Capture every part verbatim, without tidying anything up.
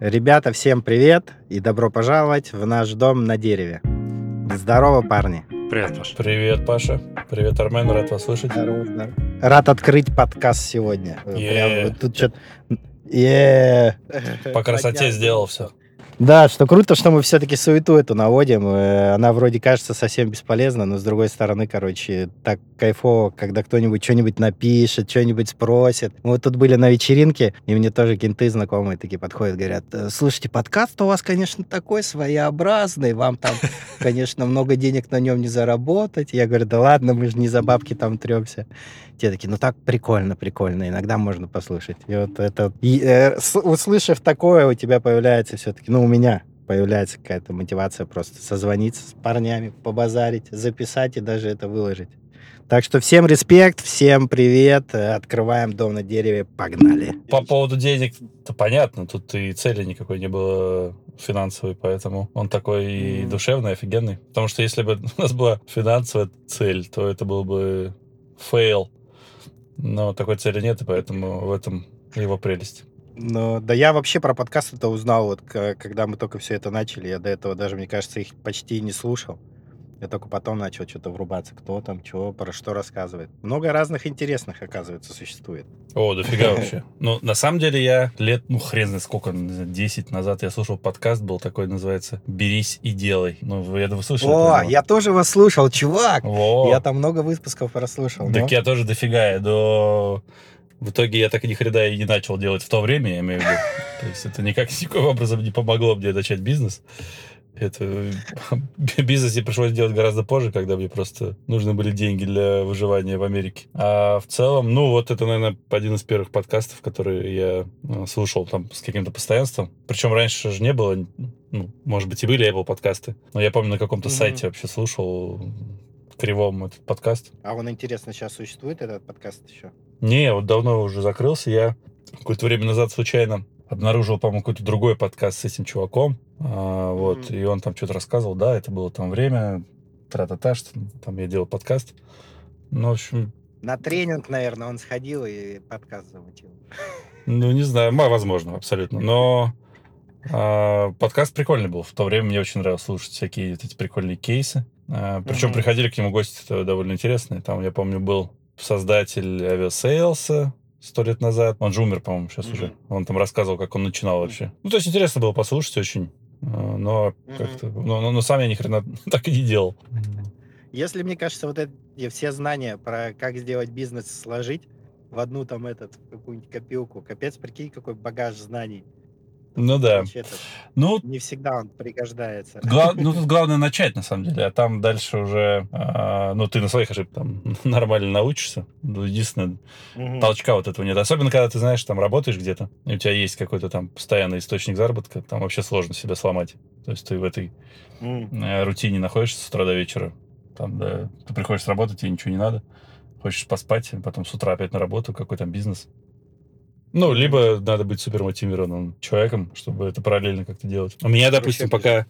Ребята, всем привет и добро пожаловать в наш дом на дереве. Здорово, парни. Привет, Паша. Привет, Паша. Привет, Армен. Рад вас слышать. Здорово, здорово. Рад открыть подкаст сегодня. Прям вот тут что-то... По красоте сделал все. Да, что круто, что мы все-таки суету эту наводим. Она вроде кажется совсем бесполезна, но с другой стороны, короче, так кайфово, когда кто-нибудь что-нибудь напишет, что-нибудь спросит. Мы вот тут были на вечеринке, и мне тоже кенты знакомые такие подходят, говорят, слушайте, подкаст у вас, конечно, такой своеобразный, вам там, конечно, много денег на нем не заработать. Я говорю, да ладно, мы же не за бабки там трёмся. Те такие, ну так прикольно, прикольно, иногда можно послушать. И вот это, и, э, услышав такое, у тебя появляется все-таки, ну, у меня появляется какая-то мотивация просто созвониться с парнями, побазарить, записать и даже это выложить. Так что всем респект, всем привет, открываем дом на дереве, погнали. По поводу денег-то понятно, тут и цели никакой не было финансовой, поэтому он такой mm. и душевный, офигенный. Потому что если бы у нас была финансовая цель, то это был бы фейл. Но такой цели нет, и поэтому в этом его прелесть. Ну, да я вообще про подкаст это узнал, вот когда мы только все это начали, я до этого даже, мне кажется, их почти не слушал. Я только потом начал что-то врубаться, кто там, чего, про что рассказывает. Много разных интересных, оказывается, существует. О, дофига вообще. Ну, на самом деле я лет, ну, хрен знает сколько, десять назад я слушал подкаст, был такой, называется «Берись и делай». Ну, я думаю, слышал. О, я тоже вас слушал, чувак! Я там много выпусков прослушал. Так я тоже дофига, до... В итоге я так и ни хрена и не начал делать в то время, я имею в виду. То есть это никак, никаким образом не помогло мне начать бизнес. Это... Бизнес мне пришлось делать гораздо позже, когда мне просто нужны были деньги для выживания в Америке. А в целом, ну вот это, наверное, один из первых подкастов, которые я слушал там с каким-то постоянством. Причем раньше же не было, ну, может быть, и были Apple подкасты. Но я помню, на каком-то mm-hmm. сайте вообще слушал... Кривом этот подкаст. А он, интересно, сейчас существует этот подкаст еще? Не, вот давно уже закрылся. Я какое-то время назад случайно обнаружил, по-моему, какой-то другой подкаст с этим чуваком. А, вот, mm-hmm. и он там что-то рассказывал. Да, это было там время, тра-та-та, что там я делал подкаст. Ну, в общем... На тренинг, наверное, он сходил и подкаст замутил. Ну, не знаю, возможно, абсолютно. Но подкаст прикольный был. В то время мне очень нравилось слушать всякие эти прикольные кейсы. Причем mm-hmm. приходили к нему гости довольно интересные. Там, я помню, был создатель авиасейлса сто лет назад. Он же умер, по-моему, сейчас mm-hmm. уже. Он там рассказывал, как он начинал mm-hmm. вообще. Ну, то есть интересно было послушать очень. Но mm-hmm. как-то... Но, но, но сам я ни хрена так и не делал. Если, мне кажется, вот эти все знания про как сделать бизнес сложить в одну там этот, какую-нибудь копилку, капец, прикинь, какой багаж знаний. Ну да. Ну, не всегда он пригождается. Гла- ну тут главное начать, на самом деле. А там дальше уже... Э, ну ты на своих ошибках там нормально научишься. Единственное, угу. толчка вот этого нет. Особенно, когда ты знаешь, там работаешь где-то, и у тебя есть какой-то там постоянный источник заработка, там вообще сложно себя сломать. То есть ты в этой э, рутине находишься с утра до вечера. Там, да, ты приходишь с работы, тебе ничего не надо. Хочешь поспать, потом с утра опять на работу. Какой там бизнес? Ну, либо надо быть супермотивированным человеком, чтобы это параллельно как-то делать. У меня, допустим, пока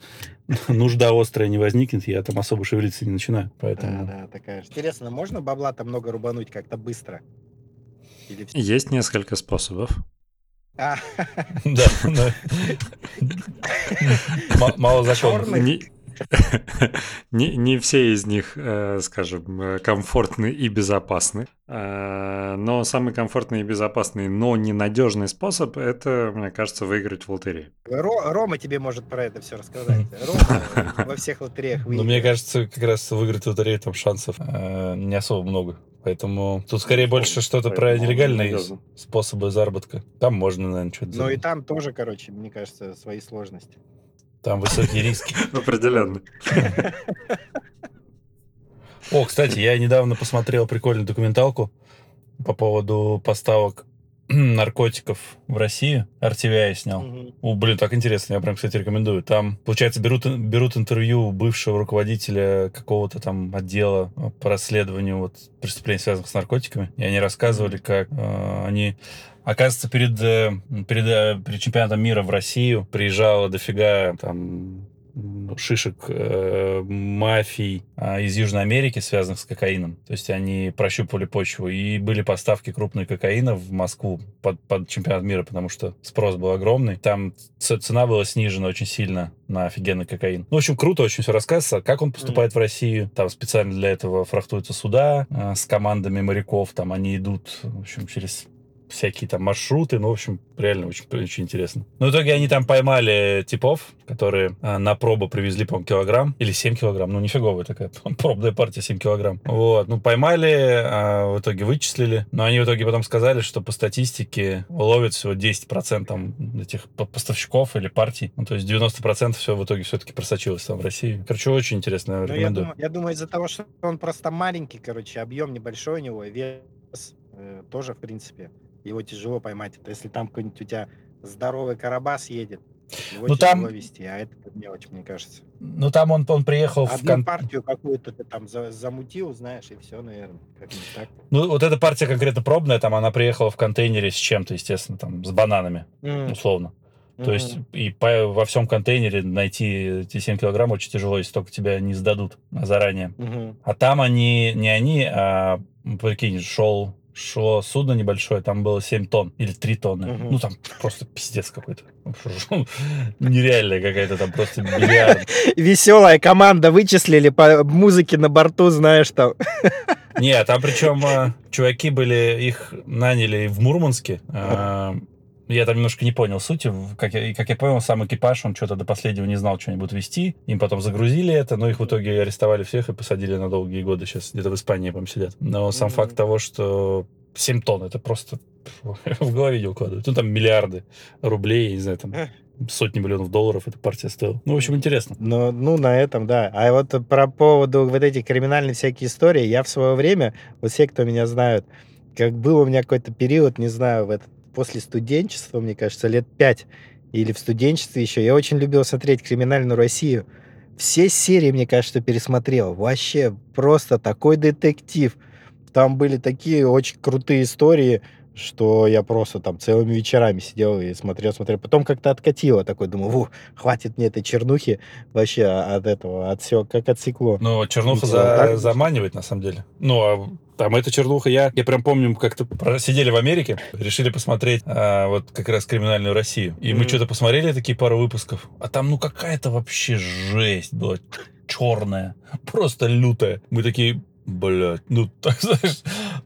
нужда острая не возникнет, я там особо шевелиться не начинаю. Поэтому... Да, да, такая же. Интересно, можно бабла там много рубануть как-то быстро? Или... Есть несколько способов. Да, мало законных. не, не все из них, скажем, комфортны и безопасны. Но самый комфортный и безопасный, но ненадежный способ — это, мне кажется, выиграть в лотерею. Ро, Рома тебе может про это все рассказать. Рома во всех лотереях выиграет. Мне кажется, как раз выиграть в лотерею там шансов не особо много. Поэтому тут скорее больше что-то про нелегальные способы заработка. Там можно, наверное, что-то сделать. Ну и там тоже, короче, мне кажется, свои сложности. Там высокие риски. Определенно. О, кстати, я недавно посмотрел прикольную документалку по поводу поставок наркотиков в Россию. эр ти ви ай снял. Угу. О, блин, так интересно. Я прям, кстати, рекомендую. Там, получается, берут, берут интервью бывшего руководителя какого-то там отдела по расследованию вот, преступлений, связанных с наркотиками. И они рассказывали, как э, они... Оказывается, перед, перед, перед чемпионатом мира в Россию приезжало дофига там шишек э, мафий э, из Южной Америки, связанных с кокаином. То есть они прощупывали почву. И были поставки крупной кокаина в Москву под, под чемпионат мира, потому что спрос был огромный. Там ц- цена была снижена очень сильно на офигенный кокаин. Ну, в общем, круто очень все рассказывается, как он поступает mm. в Россию. Там специально для этого фрахтуются суда э, с командами моряков. Там они идут, в общем, через... всякие там маршруты, ну, в общем, реально очень, очень интересно. Но в итоге они там поймали типов, которые а, на пробу привезли, по-моему, килограмм, или семь килограмм, ну, нифиговая такая пробная партия, семь килограмм. Вот, ну, поймали, а, в итоге вычислили, но они в итоге потом сказали, что по статистике ловят всего десять процентов этих поставщиков или партий, ну, то есть девяносто процентов все в итоге все-таки просочилось там в Россию. Короче, очень интересно, я рекомендую. Я думаю, я думаю, из-за того, что он просто маленький, короче, объем небольшой у него, вес э, тоже, в принципе, его тяжело поймать. Это если там какой-нибудь у тебя здоровый карабас едет, его ну, тяжело там... вести. А это мелочь, мне кажется. Ну, там он, он приехал... Одну в кон... партию какую-то ты там замутил, знаешь, и все, наверное, как-нибудь так. Ну, вот эта партия конкретно пробная, там она приехала в контейнере с чем-то, естественно, там, с бананами, mm. условно. Mm-hmm. То есть и по, во всем контейнере найти эти семь килограмм очень тяжело, если только тебя не сдадут заранее. Mm-hmm. А там они, не они, а, прикинь, шел... шло судно небольшое, там было семь тонн или три тонны. Угу. Ну, там просто пиздец какой-то. Нереальная какая-то там просто бильярд. Веселая команда, вычислили по музыке на борту, знаешь, там. Не, там причем чуваки были, их наняли в Мурманске. Я там немножко не понял сути. Как я, как я понял, сам экипаж, он что-то до последнего не знал, что они будут вести. Им потом загрузили это, но их в итоге арестовали всех и посадили на долгие годы. Сейчас где-то в Испании, по-моему, сидят. Но сам mm-hmm. факт того, что семь тонн, это просто в голове не укладывают. Ну, там миллиарды рублей, я не знаю, там сотни миллионов долларов эта партия стоила. Ну, в общем, интересно. Ну, ну, на этом, да. А вот про поводу вот этих криминальных всяких историй, я в свое время, вот все, кто меня знают, как был у меня какой-то период, не знаю, в этот после студенчества, мне кажется, лет пять или в студенчестве еще, я очень любил смотреть «Криминальную Россию». Все серии, мне кажется, пересмотрел. Вообще просто такой детектив. Там были такие очень крутые истории, что я просто там целыми вечерами сидел и смотрел, смотрел. Потом как-то откатило, такой, думаю, у, хватит мне этой чернухи вообще от этого, отсек, как отсекло. Ну, чернуха за... заманивает, на самом деле. Ну, а там эта чернуха, я, я прям помню, как-то сидели в Америке, решили посмотреть а, вот как раз «Криминальную Россию». И mm-hmm. мы что-то посмотрели, такие пару выпусков, а там ну какая-то вообще жесть была, черная, просто лютая. Мы такие... Блядь, ну, так, знаешь,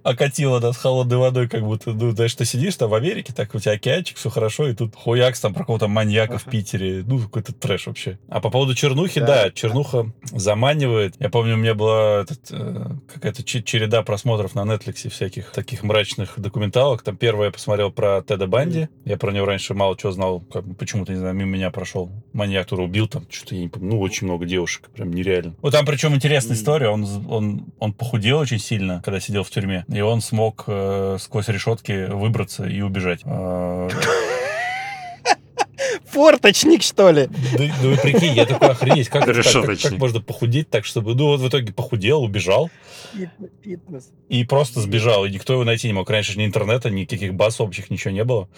окатило нас холодной водой, как будто, ну, знаешь, ты сидишь там в Америке, так у тебя океанчик, все хорошо, и тут хуякс там про какого-то маньяка в Питере, ну, какой-то трэш вообще. А по поводу чернухи, да, да чернуха заманивает. Я помню, у меня была этот, э, какая-то ч- череда просмотров на Netflix всяких таких мрачных документалок. Там первое я посмотрел про Теда Банди, я про него раньше мало чего знал, как, почему-то, не знаю, мимо меня прошел маньяк, который убил там, что-то я не помню, ну, очень много девушек, прям нереально. Вот там причем интересная история, он, он, он похудел очень сильно, когда сидел в тюрьме, и он смог э, сквозь решетки выбраться и убежать. Форточник, что ли? Да, ну, прикинь, я такой, охренеть, как, так, как, как можно похудеть так, чтобы... Ну, вот в итоге похудел, убежал. Фитнес. И просто сбежал, и никто его найти не мог. Раньше ни интернета, никаких баз общих, ничего не было.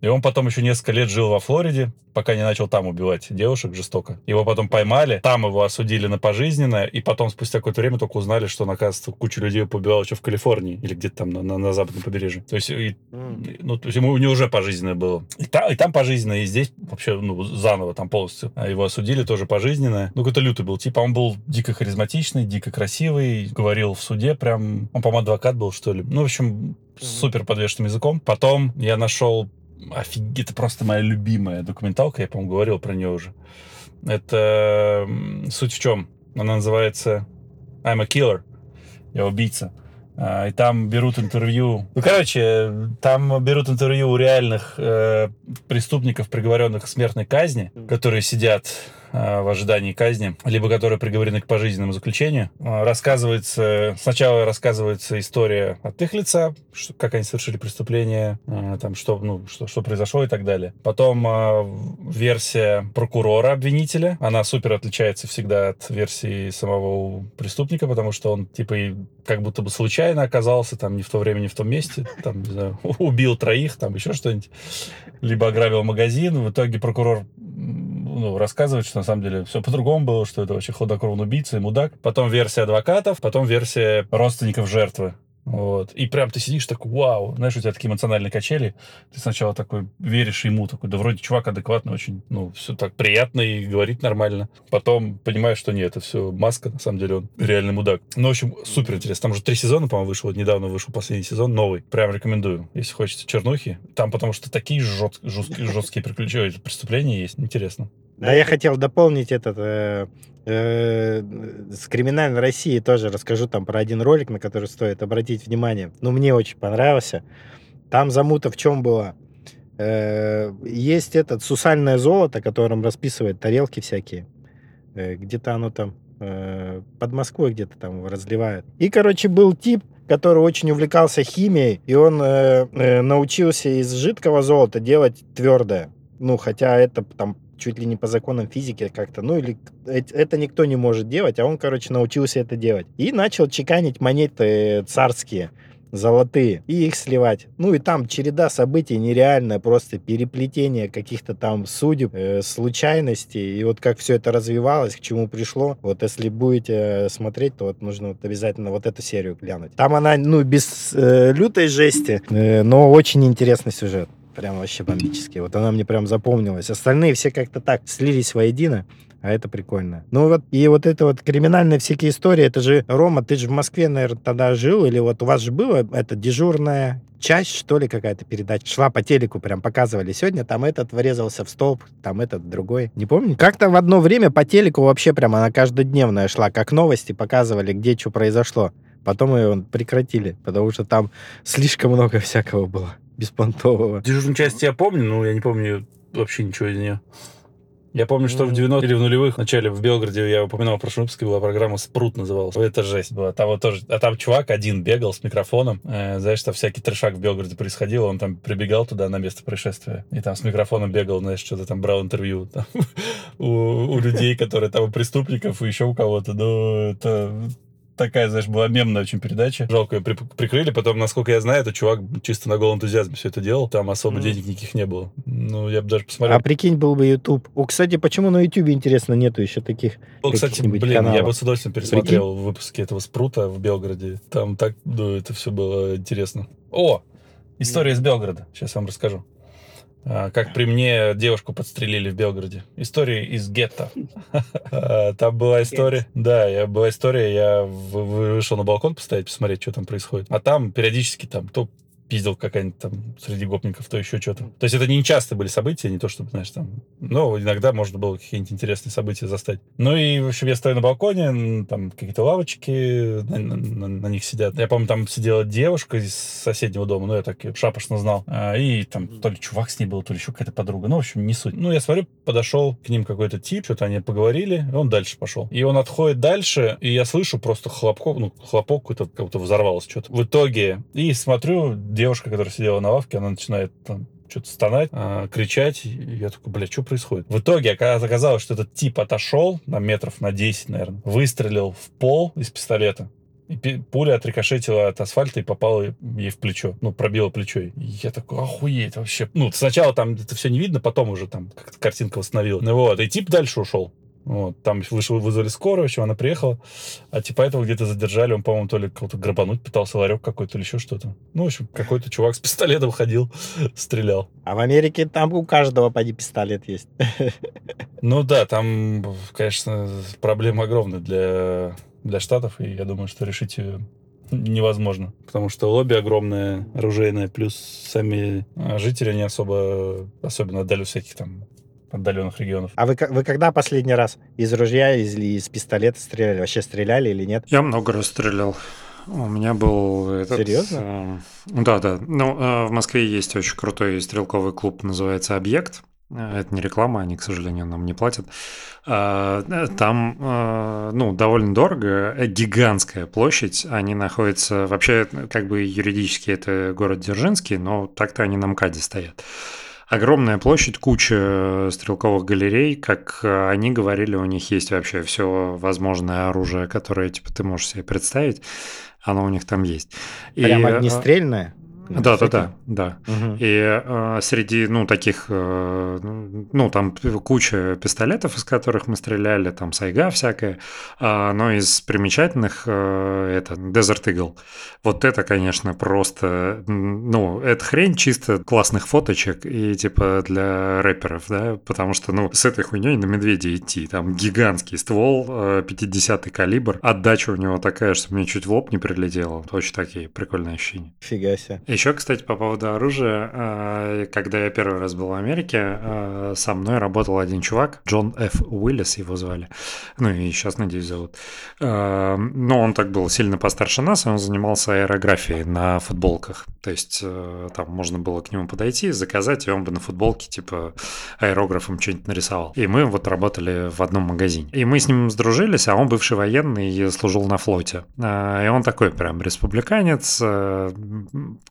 И он потом еще несколько лет жил во Флориде, пока не начал там убивать девушек жестоко. Его потом поймали, там его осудили на пожизненное, и потом спустя какое-то время только узнали, что, оказывается, кучу людей побивал еще в Калифорнии или где-то там на, на, на западном побережье. То есть, и, ну, то есть ему у него уже пожизненное было. И там, и там пожизненное, и здесь... Вообще, ну, заново там полностью. Его осудили, тоже пожизненное. Ну, какой-то лютый был. Типа, он был дико харизматичный, дико красивый. Говорил в суде прям... Он, по-моему, адвокат был, что ли. Ну, в общем, mm-hmm. супер подвешенным языком. Потом я нашел... Офиг... Это просто моя любимая документалка. Я, по-моему, говорил про нее уже. Это... Суть в чем? Она называется I'm a killer. Я убийца. И там берут интервью... Ну, короче, там берут интервью у реальных э, преступников, приговоренных к смертной казни, которые сидят э, в ожидании казни, либо которые приговорены к пожизненному заключению. Рассказывается... Сначала рассказывается история от их лица, что, как они совершили преступление, э, там, что, ну, что, что произошло и так далее. Потом э, версия прокурора-обвинителя. Она супер отличается всегда от версии самого преступника, потому что он, типа, как будто бы случайно оказался там не в то время, не в том месте, там, не знаю, убил троих, там еще что-нибудь, либо ограбил магазин. В итоге прокурор ну, рассказывать, что на самом деле все по-другому было, что это вообще хладнокровный убийца и мудак. Потом версия адвокатов, потом версия родственников жертвы. Вот. И прям ты сидишь такой, вау, знаешь, у тебя такие эмоциональные качели. Ты сначала такой веришь ему, такой, да вроде чувак адекватный очень, ну, все так приятно и говорит нормально. Потом понимаешь, что нет, это все маска, на самом деле он реальный мудак. Ну, в общем, супер интересно. Там уже три сезона, по-моему, вышло. Вот недавно вышел последний сезон, новый. Прям рекомендую, если хочется чернухи. Там потому что такие жест... жесткие, жесткие приключения, преступления есть. Интересно. Да, я хотел дополнить этот... Э... С «Криминальной России» тоже расскажу там про один ролик, на который стоит обратить внимание. Ну, мне очень понравился. Там замута в чем была? Есть этот сусальное золото, которым расписывают тарелки всякие. Где-то оно там под Москвой где-то там разливают. И, короче, был тип, который очень увлекался химией, и он научился из жидкого золота делать твердое. Ну, хотя это там чуть ли не по законам физики как-то, ну или это никто не может делать, а он, короче, научился это делать. И начал чеканить монеты царские, золотые, и их сливать. Ну и там череда событий нереальная, просто переплетение каких-то там судеб, э, случайностей, и вот как все это развивалось, к чему пришло. Вот если будете смотреть, то вот нужно вот обязательно вот эту серию глянуть. Там она, ну, без э, лютой жести, э, но очень интересный сюжет. Прям вообще бомбически. Вот она мне прям запомнилась. Остальные все как-то так слились воедино, а это прикольно. Ну вот, и вот это вот криминальные всякие истории, это же, Рома, ты же в Москве, наверное, тогда жил, или вот у вас же была эта дежурная часть, что ли, какая-то передача? Шла по телеку, прям показывали. Сегодня там этот врезался в столб, там этот другой. Не помню. Как-то в одно время по телеку вообще прям она каждодневная шла, как новости показывали, где что произошло. Потом ее прекратили, потому что там слишком много всякого было беспонтового. Дежурную часть я помню, но я не помню вообще ничего из нее. Я помню, что mm-hmm. в девяностых или в нулевых, в начале в Белгороде, я упоминал в прошлом выпуске, была программа «Спрут» называлась. Это жесть была. Там вот тоже, а там чувак один бегал с микрофоном. Э, знаешь, там всякий трешак в Белгороде происходил. Он там прибегал туда на место происшествия. И там с микрофоном бегал, знаешь, что-то там брал интервью там, у, у людей, которые там у преступников и еще у кого-то. Ну, это... Такая, знаешь, была мемная очень передача. Жалко, ее при- прикрыли. Потом, насколько я знаю, этот чувак чисто на голом энтузиазме все это делал. Там особо mm. денег никаких не было. Ну, я бы даже посмотрел. А прикинь, был бы YouTube. О, кстати, почему на YouTube, интересно, нету еще таких О, кстати, блин, каналов? Я бы с удовольствием пересмотрел прикинь? Выпуски этого «Спрута» в Белгороде. Там так, ну, это все было интересно. О, история mm. из Белгорода. Сейчас вам расскажу. Как при мне девушку подстрелили в Белгороде. История из гетто. Там была история... Да, была история, я вышел на балкон постоять, посмотреть, что там происходит. А там периодически там то пиздил какая-нибудь там среди гопников, то еще что-то. То есть это не часто были события, не то чтобы, знаешь, там... Но иногда можно было какие-нибудь интересные события застать. Ну и, в общем, я стою на балконе, там какие-то лавочки, на, на, на них сидят. Я помню, там сидела девушка из соседнего дома, ну я так ее шапошно знал. А, и там то ли чувак с ней был, то ли еще какая-то подруга. Ну, в общем, не суть. Ну, я смотрю, подошел к ним какой-то тип, что-то они поговорили, и он дальше пошел. И он отходит дальше, и я слышу просто хлопок, ну, хлопок какой-то, как будто взорвалось что-то. В итоге, и смотрю... Девушка, которая сидела на лавке, она начинает там что-то стонать, э, кричать. Я такой, бля, что происходит? В итоге оказалось, что этот тип отошел на метров на десять, наверное, выстрелил в пол из пистолета. И пуля отрикошетила от асфальта и попала ей в плечо. Ну, пробила плечо. И я такой, охуеть вообще. Ну, сначала там это все не видно, потом уже там как-то картинка восстановила. Ну вот, и тип дальше ушел. Вот, там вышел, вызвали скорую, в общем, она приехала. А типа этого где-то задержали. Он, по-моему, то ли кого-то грабануть пытался, ларек какой-то, то ли еще что-то. Ну, в общем, какой-то чувак с пистолетом ходил, стрелял. А в Америке там у каждого, поди, пистолет есть. Ну да, там, конечно, проблема огромная для, для штатов. И я думаю, что решить ее невозможно. Потому что лобби огромное, оружейное. Плюс сами жители не особо, особенно отдали всяких там отдаленных регионов. А вы, вы когда последний раз из ружья или из, из пистолета стреляли? Вообще стреляли или нет? Я много раз стрелял. У меня был этот... Серьезно? Э, да, да. Ну, э, в Москве есть очень крутой стрелковый клуб, называется «Объект». Это не реклама, они, к сожалению, нам не платят. Там, ну, довольно дорого, гигантская площадь. Они находятся... Вообще, как бы юридически это город Дзержинский, но так-то они на МКАДе стоят. Огромная площадь, куча стрелковых галерей, как они говорили, у них есть вообще все возможное оружие, которое, типа, ты можешь себе представить, оно у них там есть. Прям и... огнестрельное? Да, да, да, да. Угу. И э, среди, ну, таких, э, ну, там куча пистолетов, из которых мы стреляли, там сайга всякая, э, но из примечательных э, это Desert Eagle. Вот это, конечно, просто, ну, это хрень чисто классных фоточек и типа для рэперов, да, потому что, ну, с этой хуйней на медведя идти, там гигантский ствол, э, пятидесятый калибр, отдача у него такая, что мне чуть в лоб не прилетело. Очень такие прикольные ощущения. Фига себе. Еще, кстати, по поводу оружия, когда я первый раз был в Америке, со мной работал один чувак, Джон Ф. Уиллис его звали, ну и сейчас, надеюсь, зовут. Но он так был сильно постарше нас, и он занимался аэрографией на футболках. То есть там можно было к нему подойти, заказать, и он бы на футболке типа аэрографом что-нибудь нарисовал. И мы вот работали в одном магазине. И мы с ним сдружились, а он бывший военный и служил на флоте. И он такой прям республиканец,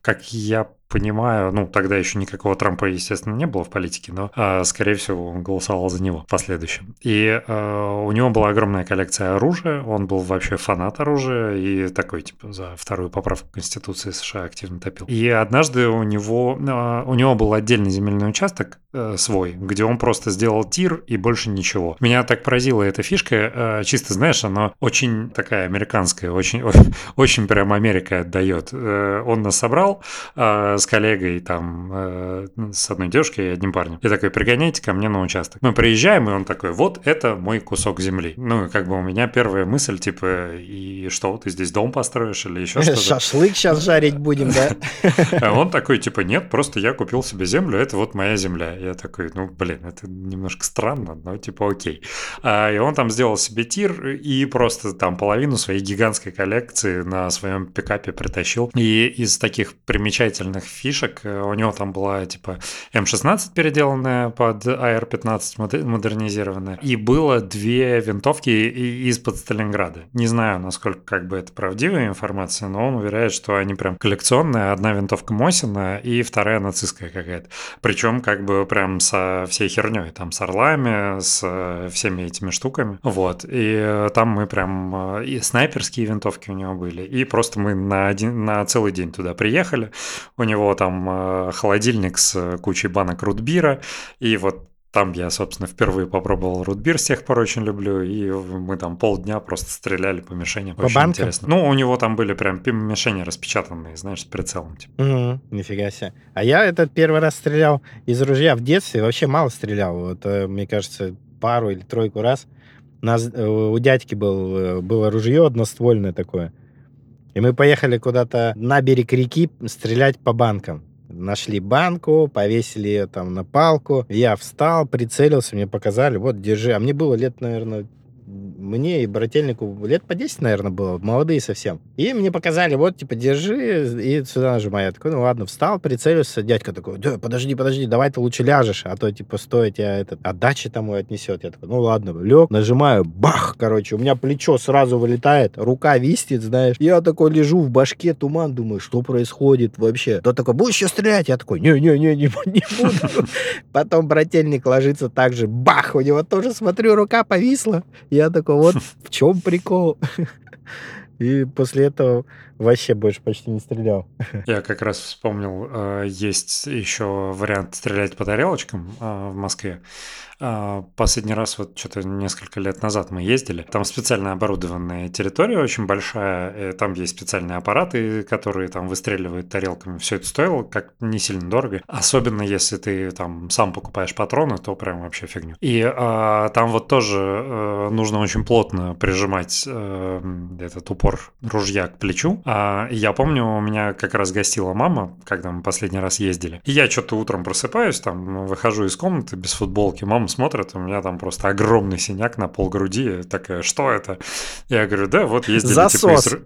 как я понимаю, ну, тогда еще никакого Трампа, естественно, не было в политике, но, э, скорее всего, он голосовал за него в последующем. И э, у него была огромная коллекция оружия, он был вообще фанат оружия и такой, типа, за вторую поправку Конституции США активно топил. И однажды у него, э, у него был отдельный земельный участок э, свой, где он просто сделал тир и больше ничего. Меня так поразила эта фишка, э, чисто, знаешь, она очень такая американская, очень, очень прям Америка отдает. Э, он нас собрал, э, с коллегой, там, э, с одной девушкой и одним парнем. Я такой, пригоняйте ко мне на участок. Мы приезжаем, и он такой, вот это мой кусок земли. Ну, как бы у меня первая мысль, типа, и что, ты здесь дом построишь или еще что-то? Шашлык сейчас жарить будем, да? Он такой, типа, нет, просто я купил себе землю, это вот моя земля. Я такой, ну, блин, это немножко странно, но типа окей. И он там сделал себе тир и просто там половину своей гигантской коллекции на своем пикапе притащил. И из таких примечательных фишек. У него там была типа эм шестнадцать переделанная под а эр пятнадцать модернизированная. И было две винтовки из-под Сталинграда. Не знаю, насколько как бы это правдивая информация, но он уверяет, что они прям коллекционные. Одна винтовка Мосина и вторая нацистская какая-то. Причем как бы прям со всей херней. Там с орлами, с всеми этими штуками. Вот. И там мы прям... И снайперские винтовки у него были. И просто мы на, один, на целый день туда приехали. У него там э, холодильник с э, кучей банок рутбира, и вот там я, собственно, впервые попробовал рутбир, с тех пор очень люблю, и мы там полдня просто стреляли по мишеням. По банкам? Интересно. Ну, у него там были прям мишени распечатанные, знаешь, с прицелом. Типа. Угу, нифига себе. А я этот первый раз стрелял из ружья в детстве, вообще мало стрелял, вот, мне кажется, пару или тройку раз. У нас, у дядьки был, было ружье одноствольное такое. И мы поехали куда-то на берег реки стрелять по банкам. Нашли банку, повесили ее там на палку. Я встал, прицелился, мне показали, вот, держи. А мне было лет, наверное, мне и брательнику лет по десять, наверное, было, молодые совсем. И мне показали, вот, типа, держи, и сюда нажимай. Я такой, ну ладно, встал, прицелился. Дядька такой, да, подожди, подожди, давай ты лучше ляжешь, а то, типа, стоя тебя этот, отдача тому отнесет. Я такой, ну ладно, лег, нажимаю, бах, короче, у меня плечо сразу вылетает, рука виснет, знаешь. Я такой лежу, в башке туман, думаю, что происходит вообще? Тот такой, будешь еще стрелять? Я такой, не-не-не, не буду. Потом брательник ложится так же, бах, у него тоже, смотрю, рука повисла. Я такой, вот в чем прикол. И после этого вообще больше почти не стрелял. Я как раз вспомнил, есть еще вариант стрелять по тарелочкам в Москве. Последний раз, вот что-то несколько лет назад мы ездили. Там специально оборудованная территория очень большая. Там есть специальные аппараты, которые там выстреливают тарелками. Все это стоило как не сильно дорого. Особенно если ты там сам покупаешь патроны, то прям вообще фигню. И а, там вот тоже а, нужно очень плотно прижимать а, этот упор ружья к плечу. А, я помню, у меня как раз гостила мама, когда мы последний раз ездили. И я что-то утром просыпаюсь, там выхожу из комнаты без футболки. Мама смотрят, у меня там просто огромный синяк на полгруди, такая, что это? Я говорю, да, вот ездили... Засос! Типа,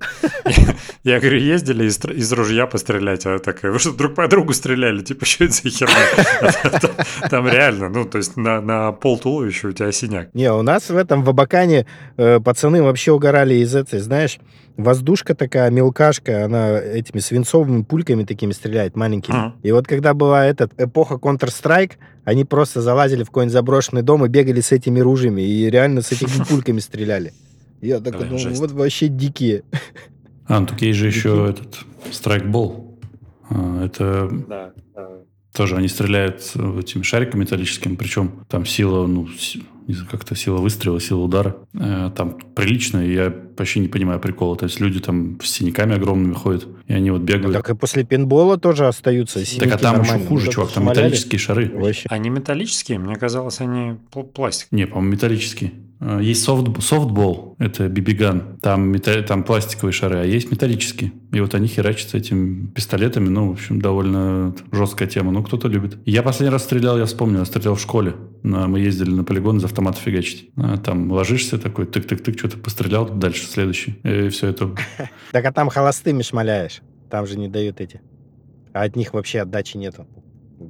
из... Я говорю, ездили из, из ружья пострелять, а такая, вы что, друг по другу стреляли, типа, что это за херня? Там реально, ну, то есть на, на полтуловища у тебя синяк. Не, у нас в этом, в Абакане, э, пацаны вообще угорали из этой, знаешь, воздушка такая, мелкашка, она этими свинцовыми пульками такими стреляет, маленькими. Mm-hmm. И вот когда была эта эпоха Counter-Strike, они просто залазили в какой-нибудь заброшенный дом и бегали с этими ружьями, и реально с этими пульками стреляли. Я такой думаю, вот вообще дикие. А, ну, тут есть же еще этот страйкбол. Это да, да. Тоже они стреляют этими шариками металлическими, причем там сила, ну, не знаю, как-то сила выстрела, сила удара. Там прилично, и я почти не понимаю прикола. То есть люди там с синяками огромными ходят, и они вот бегают. Ну, так и после пинбола тоже остаются синяки. Так, а там нормально. Еще хуже, ну, чувак, там шмаляли. Металлические шары. Вообще. Они металлические? Мне казалось, они пластик. Не, по-моему, металлические. Есть софт, софтбол, это бибиган, там, метал, там пластиковые шары, а есть металлические. И вот они херачат этими пистолетами, ну, в общем, довольно жесткая тема, но кто-то любит. Я последний раз стрелял, я вспомнил, я стрелял в школе. Мы ездили на полигон из автомата фигачить. Там ложишься такой, тык-тык-тык, что-то пострелял, дальше следующий, и все это. Так, а там холостыми шмаляешь, там же не дают эти. А от них вообще отдачи нету.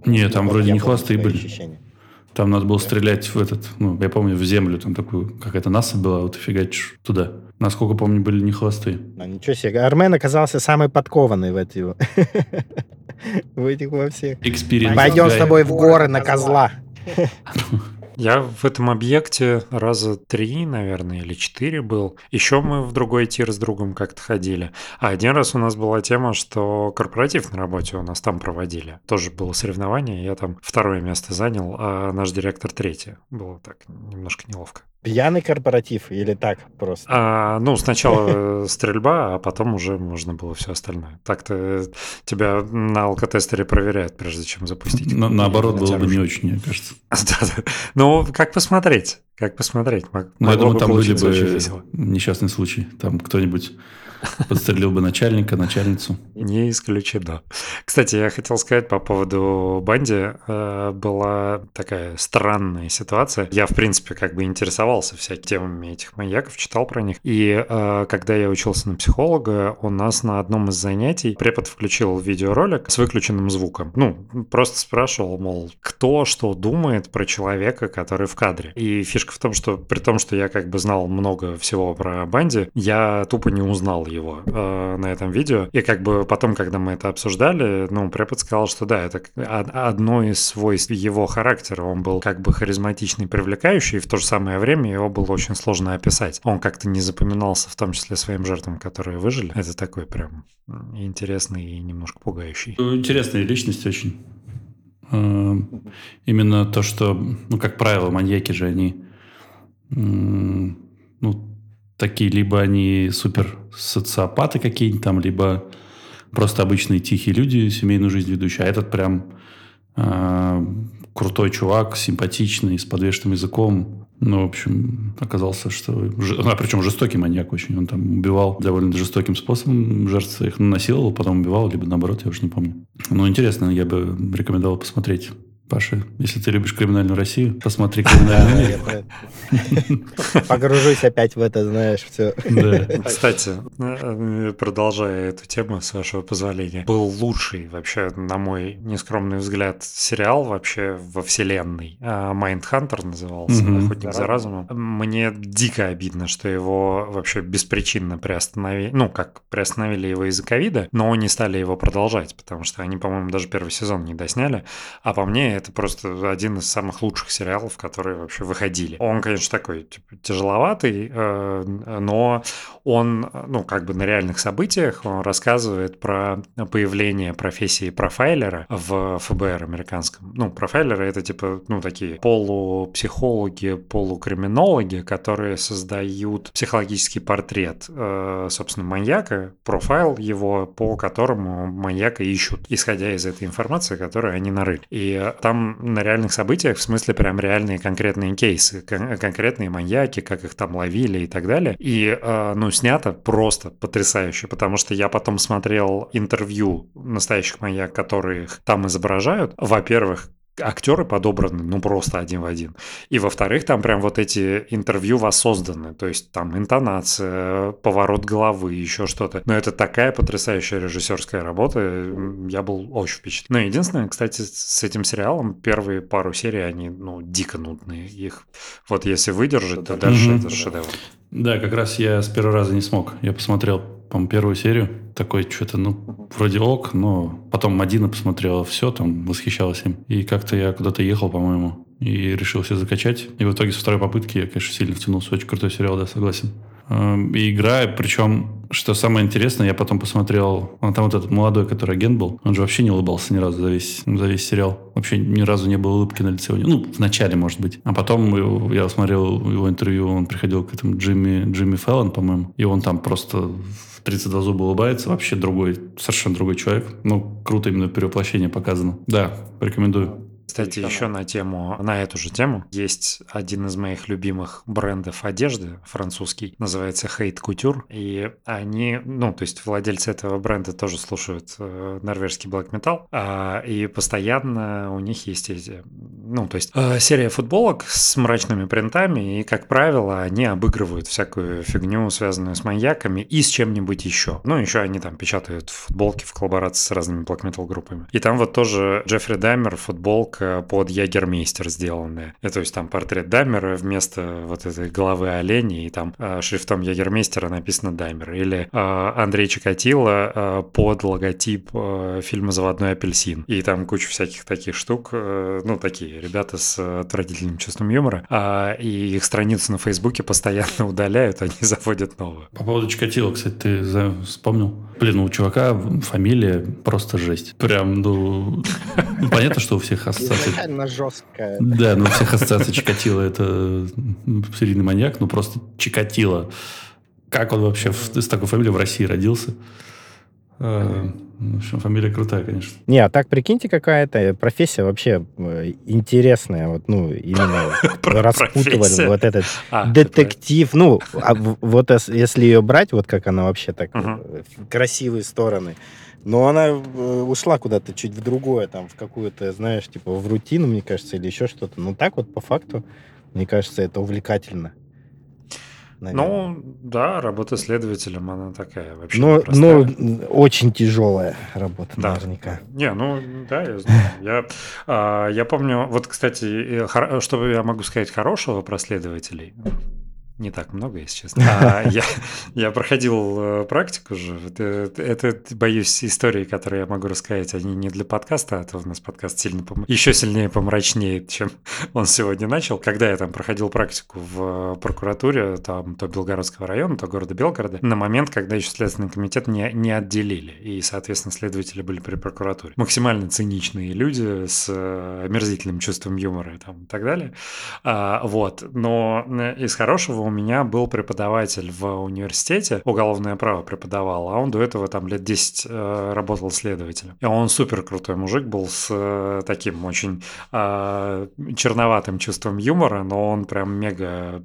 Нет, там вроде не холостые были. Там надо было стрелять в этот, ну, я помню, в землю, там такую, какая-то насыпь была, вот и фигачишь туда. Насколько помню, были не холостые. А, ничего себе. Армен оказался самый подкованный в этих во всех. Пойдем с тобой в горы на козла. Я в этом объекте раза три, наверное, или четыре был. Еще мы в другой тир с другом как-то ходили. А один раз у нас была тема, что корпоратив на работе у нас там проводили. Тоже было соревнование, я там второе место занял, а наш директор третье. Было так немножко неловко. Пьяный корпоратив или так просто? А, ну, сначала стрельба, а потом уже можно было все остальное. Так-то тебя на алкотестере проверяют, прежде чем запустить. На, наоборот, было бы не очень, мне кажется. Ну, как посмотреть? Как посмотреть? Ну, я думаю, там были бы несчастные случаи. Там кто-нибудь подстрелил бы начальника, начальницу. Не исключено. Кстати, я хотел сказать по поводу Банди. Была такая странная ситуация. Я, в принципе, как бы интересовался всякими темами этих маньяков, читал про них. И когда я учился на психолога, у нас на одном из занятий препод включил видеоролик с выключенным звуком. Ну, просто спрашивал, мол, кто что думает про человека, который в кадре. И фишка в том, что при том, что я как бы знал много всего про Банди, я тупо не узнал его э, на этом видео. И как бы потом, когда мы это обсуждали, ну, препод сказал, что да, это одно из свойств его характера. Он был как бы харизматичный, привлекающий, и в то же самое время его было очень сложно описать. Он как-то не запоминался, в том числе своим жертвам, которые выжили. Это такой прям интересный и немножко пугающий. Интересная личность очень. Именно то, что, ну, как правило, маньяки же, они, ну, такие, либо они супер социопаты какие-нибудь там, либо просто обычные тихие люди, семейную жизнь ведущие. А этот прям э, крутой чувак, симпатичный, с подвешенным языком. Ну, в общем, оказался, что... А причем жестокий маньяк очень. Он там убивал довольно жестоким способом жертв своих. Насиловал, потом убивал, либо наоборот, я уже не помню. Ну, интересно, я бы рекомендовал посмотреть. Паша, если ты любишь «Криминальную Россию», посмотри «Криминальную Россию». Погружусь опять в это, знаешь, все. Кстати, продолжая эту тему, с вашего позволения, был лучший вообще, на мой нескромный взгляд, сериал вообще во вселенной. «Майндхантер» назывался, «Охотник за разумом». Мне дико обидно, что его вообще беспричинно приостановили, ну, как приостановили его из-за ковида, но не стали его продолжать, потому что они, по-моему, даже первый сезон не досняли, а по мне это просто один из самых лучших сериалов, которые вообще выходили. Он, конечно, такой типа, тяжеловатый, э, но он, ну, как бы на реальных событиях, он рассказывает про появление профессии профайлера в эф бэ эр американском. Ну, профайлеры — это типа, ну, такие полупсихологи, полукриминологи, которые создают психологический портрет, э, собственно, маньяка, профайл его, по которому маньяка ищут, исходя из этой информации, которую они нарыли. И там на реальных событиях, в смысле, прям реальные конкретные кейсы, кон- конкретные маньяки, как их там ловили и так далее. И, э, ну, снято просто потрясающе, потому что я потом смотрел интервью настоящих маньяков, которых там изображают. Во-первых, актеры подобраны, ну, просто один в один. И, во-вторых, там прям вот эти интервью воссозданы, то есть там интонация, поворот головы, еще что-то. Но это такая потрясающая режиссерская работа, я был очень впечатлен. Но единственное, кстати, с этим сериалом первые пару серий, они, ну, дико нудные. Их вот если выдержать, то дальше это шедевр. Да, как раз я с первого раза не смог. Я посмотрел, по-моему, первую серию, такой что-то, ну, вроде ок, но потом Мадина посмотрела все, там, восхищалась им. И как-то я куда-то ехал, по-моему, и решил все закачать. И в итоге со второй попытки я, конечно, сильно втянулся. Очень крутой сериал, да, согласен. И игра, причем, что самое интересное, я потом посмотрел, там вот этот молодой, который агент был, он же вообще не улыбался ни разу за весь, за весь сериал. Вообще ни разу не было улыбки на лице у него. Ну, в начале, может быть. А потом я смотрел его интервью, он приходил к этому Джимми, Джимми Фэллон, по-моему, и он там просто в тридцать два зуба улыбается. Вообще другой, совершенно другой человек. Ну, круто именно перевоплощение показано. Да, рекомендую. Кстати, еще на тему, на эту же тему есть один из моих любимых брендов одежды, французский, называется Hate Couture, и они, ну, то есть владельцы этого бренда тоже слушают э, норвежский black metal, э, и постоянно у них есть эти, ну, то есть э, серия футболок с мрачными принтами, и, как правило, они обыгрывают всякую фигню, связанную с маньяками и с чем-нибудь еще. Ну, еще они там печатают футболки в коллаборации с разными black metal группами. И там вот тоже Джеффри Дамер футболка под Ягермейстер сделанные. То есть там портрет Дамера вместо вот этой головы оленя, и там э, шрифтом Ягермейстера написано Дамер. Или э, Андрей Чикатило э, под логотип э, фильма «Заводной апельсин». И там куча всяких таких штук. Э, ну, такие ребята с отвратительным чувством юмора. Э, и их страницу на Фейсбуке постоянно удаляют, они заводят новую. По поводу Чикатило, кстати, ты за... вспомнил? Блин, у чувака фамилия просто жесть. Прям, ну... Понятно, что у всех осталось. Она жесткая. Да, но у всех ассоциаций Чикатило это серийный маньяк, но просто Чикатило. Как он вообще с такой фамилией в России родился? В общем, фамилия крутая, конечно. Не, а так прикиньте, какая-то профессия вообще интересная. Вот, ну, именно распутывали вот этот детектив. Ну, вот если ее брать, вот как она вообще так, красивые стороны. Но она ушла куда-то чуть в другое, там, в какую-то, знаешь, типа в рутину, мне кажется, или еще что-то. Но так вот, по факту, мне кажется, это увлекательно. Наверное. Ну, да, работа следователем, она такая вообще но, непростая. Но очень тяжелая работа, да. Наверняка. Не, ну, да, я знаю. Я, а, я помню, вот, кстати, хор- что я могу сказать хорошего про следователей? Не так много, если честно. А, я, я проходил практику же. Это, это, боюсь, истории, которые я могу рассказать, они не для подкаста, а то у нас подкаст сильно пом... еще сильнее помрачнеет, чем он сегодня начал. Когда я там проходил практику в прокуратуре, там, то Белгородского района, то города Белгорода, на момент, когда еще Следственный комитет не, не отделили, и, соответственно, следователи были при прокуратуре. Максимально циничные люди с омерзительным чувством юмора там, и так далее. А, вот. Но из хорошего у меня был преподаватель в университете, уголовное право преподавал, а он до этого там лет десять э, работал следователем. И он супер крутой мужик был с э, таким очень э, черноватым чувством юмора, но он прям мега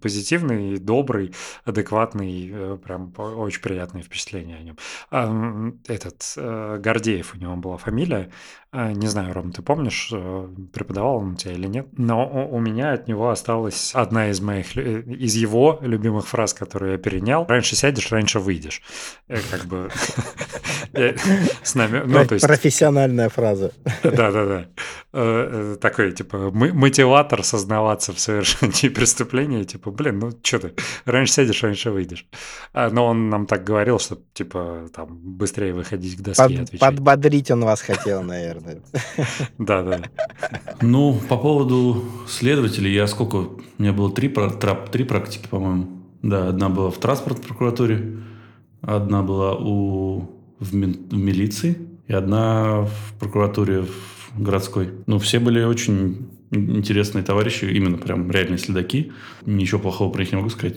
позитивный, добрый, адекватный, э, прям очень приятные впечатления о нем. Э, этот э, Гордеев у него была фамилия. Не знаю, Ром, ты помнишь, преподавал он у тебя или нет, но у меня от него осталась одна из моих, из его любимых фраз, которую я перенял. «Раньше сядешь, раньше выйдешь». Как бы с нами... Профессиональная фраза. Да-да-да. Такой, типа, мотиватор сознаваться в совершении преступления. Типа, блин, ну что ты, раньше сядешь, раньше выйдешь. Но он нам так говорил, что, типа, там, быстрее выходить к доске и отвечать. Подбодрить он вас хотел, наверное. Да, да. Ну, по поводу следователей, я сколько... У меня было три, три практики, по-моему. Да, одна была в транспортной прокуратуре, одна была у, в, ми, в милиции, и одна в прокуратуре в городской. Ну, все были очень интересные товарищи, именно прям реальные следаки. Ничего плохого про них не могу сказать.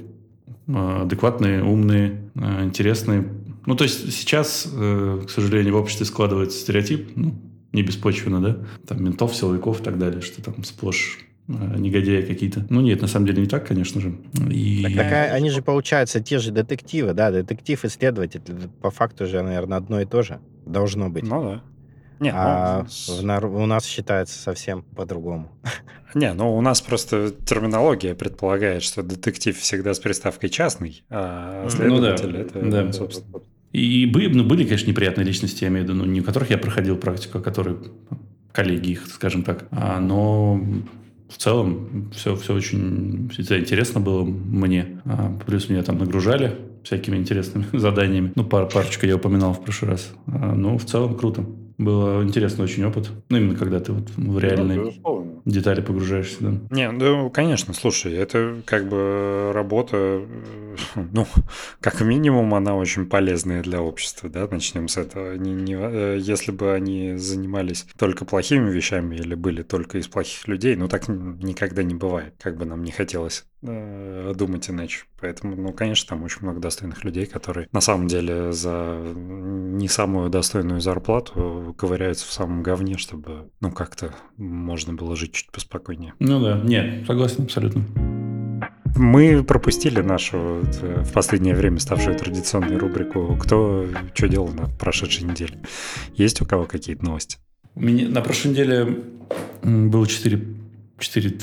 Адекватные, умные, интересные. Ну, то есть сейчас, к сожалению, в обществе складывается стереотип, ну, не беспочвенно, да, там ментов, силовиков и так далее, что там сплошь негодяи какие-то. Ну, нет, на самом деле не так, конечно же. И... Так, так они же, получается, те же детективы, да, детектив и следователь, по факту же, наверное, одно и то же должно быть. Ну, да. Нет, а ну, у нас считается совсем по-другому. Не, ну у нас просто терминология предполагает, что детектив всегда с приставкой «частный», а следователь ну, – да, это, да. собственно. И были, ну, были, конечно, неприятные личности, я имею в виду, ну, не у которых я проходил практику, а которые коллеги их, скажем так. А, но в целом все, все очень все интересно было мне. А, плюс меня там нагружали всякими интересными заданиями. Ну, пар, парочку я упоминал в прошлый раз. А, ну, в целом круто. Было интересный очень опыт. Ну, именно когда ты вот в реальные ну, детали погружаешься. Да. Не, ну, конечно, слушай, это как бы работа, ну, как минимум, она очень полезная для общества, да, начнем с этого. Не, не, если бы они занимались только плохими вещами или были только из плохих людей, ну, так никогда не бывает, как бы нам не хотелось э, думать иначе. Поэтому, ну, конечно, там очень много достойных людей, которые на самом деле за не самую достойную зарплату ковыряются в самом говне, чтобы, ну, как-то можно было жить чуть поспокойнее. Ну да, нет, согласен абсолютно. Мы пропустили нашу в последнее время ставшую традиционную рубрику «Кто что делал на прошедшей неделе?». Есть у кого какие-то новости? У меня на прошлой неделе было четыре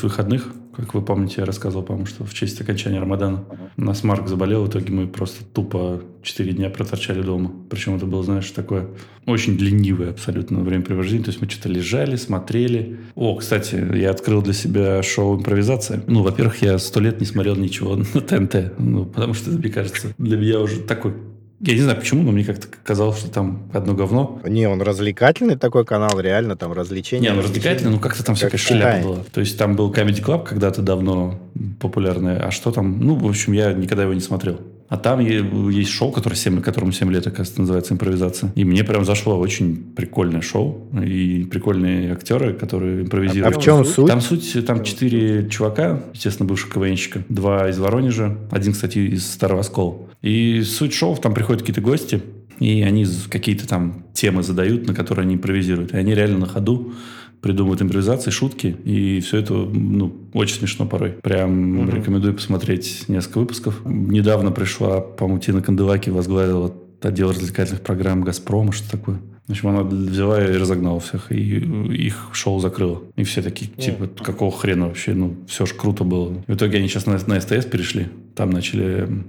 выходных. Как вы помните, я рассказывал, по-моему, что в честь окончания Рамадана нас Марк заболел. В итоге мы просто тупо четыре дня проторчали дома. Причем это было, знаешь, такое очень ленивое абсолютно времяпрепровождение. То есть мы что-то лежали, смотрели. О, кстати, я открыл для себя шоу «Импровизация». Ну, во-первых, я сто лет не смотрел ничего на ТНТ. Ну, потому что, мне кажется, для меня уже такой... Я не знаю почему, но мне как-то казалось, что там одно говно. Не, он развлекательный такой канал, реально там развлечения. Не, он развлекательный, но как-то там как всякая шляпа была. То есть там был Comedy Club когда-то давно популярный, а что там? Ну, в общем, я никогда его не смотрел. А там есть шоу, которое семь, которому семь лет, оказывается, называется «Импровизация». И мне прям зашло очень прикольное шоу. И прикольные актеры, которые импровизируют. А в чем суть? Там суть, там четыре чувака, естественно, бывших КВНщика. Два из Воронежа, один, кстати, из Старого Оскола. И суть шоу, там приходят какие-то гости, и они какие-то там темы задают, на которые они импровизируют. И они реально на ходу придумывают импровизации, шутки, и все это, ну, очень смешно порой. Прям угу. Рекомендую посмотреть несколько выпусков. Недавно пришла, по-моему, Тина Канделаки, возглавила отдел развлекательных программ «Газпрома», что такое. В общем, она взяла и разогнала всех, и их шоу закрыло. И все такие, типа, какого хрена вообще? Ну, все ж круто было. В итоге они сейчас на, на СТС перешли, там начали...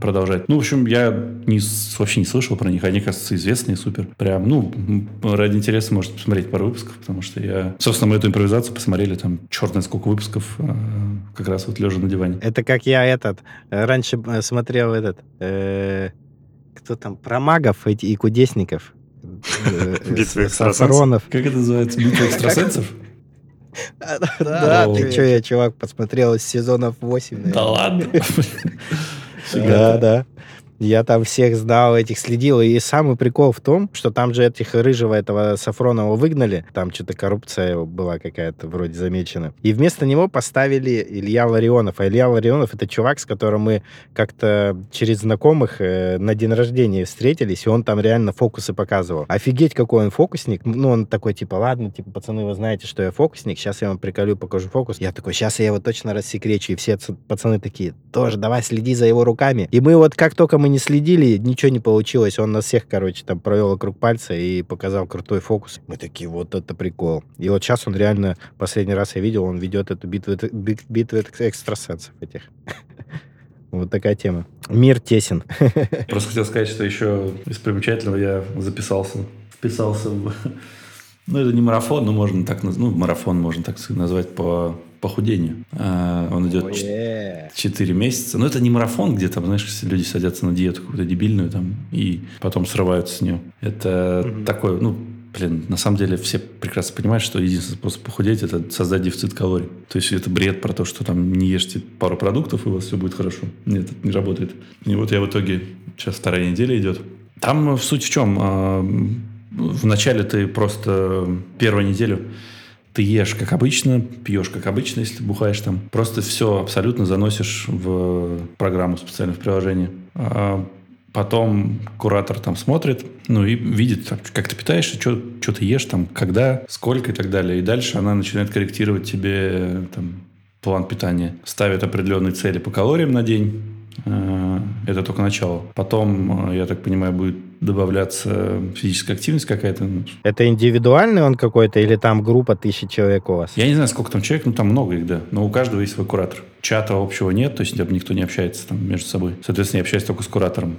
продолжать. Ну, в общем, я не, вообще не слышал про них. Они, кажется, известные, супер. Прям, ну, ради интереса можете посмотреть пару выпусков, потому что я... Собственно, мы эту импровизацию посмотрели, там, черт знает сколько выпусков, как раз вот лежа на диване. Это как я этот... Раньше смотрел этот... Э, кто там? Про магов эти и кудесников. Битва экстрасенсов. Как это называется? Битва экстрасенсов? Да, ты что, я, чувак, посмотрел с сезонов восемь. Да ладно? Да, да. Я там всех знал, этих следил. И самый прикол в том, что там же этих рыжего этого Сафронова выгнали. Там что-то коррупция была какая-то вроде замечена. И вместо него поставили Илья Ларионов. А Илья Ларионов — это чувак, с которым мы как-то через знакомых на день рождения встретились, и он там реально фокусы показывал. Офигеть, какой он фокусник. Ну, он такой, типа, ладно, типа, пацаны, вы знаете, что я фокусник, сейчас я вам приколю, покажу фокус. Я такой, сейчас я его точно рассекречу. И все пацаны такие, тоже давай следи за его руками. И мы вот как только мы Мы не следили, ничего не получилось. Он нас всех, короче, там провел вокруг пальца и показал крутой фокус. Мы такие, вот это прикол. И вот сейчас он реально, последний раз я видел, он ведет эту битву, битву экстрасенсов этих. Вот такая тема. Мир тесен. Просто хотел сказать, что еще из примечательного я записался. Вписался в... Ну, это не марафон, но можно так назвать. Ну, марафон можно так назвать по... похудению. А, он идет oh, yeah. четыре месяца. Но это не марафон, где там, знаешь, люди садятся на диету какую-то дебильную там и потом срываются с нее. Это mm-hmm. такое, ну, блин, на самом деле все прекрасно понимают, что единственный способ похудеть – это создать дефицит калорий. То есть это бред про то, что там не ешьте пару продуктов, и у вас все будет хорошо. Нет, это не работает. И вот я в итоге, сейчас вторая неделя идет. Там суть в чем? В начале ты просто первую неделю ты ешь, как обычно, пьешь, как обычно, если бухаешь там. Просто все абсолютно заносишь в программу специально, в приложение. А потом куратор там смотрит, ну и видит, как ты питаешься, что, что ты ешь там, когда, сколько и так далее. И дальше она начинает корректировать тебе там, план питания. Ставит определенные цели по калориям на день. Это только начало. Потом, я так понимаю, будет добавляться физическая активность какая-то. Это индивидуальный он какой-то или там группа тысячи человек у вас? Я не знаю, сколько там человек, но там много их, да. Но у каждого есть свой куратор. Чата общего нет, то есть никто не общается там между собой. Соответственно, я общаюсь только с куратором.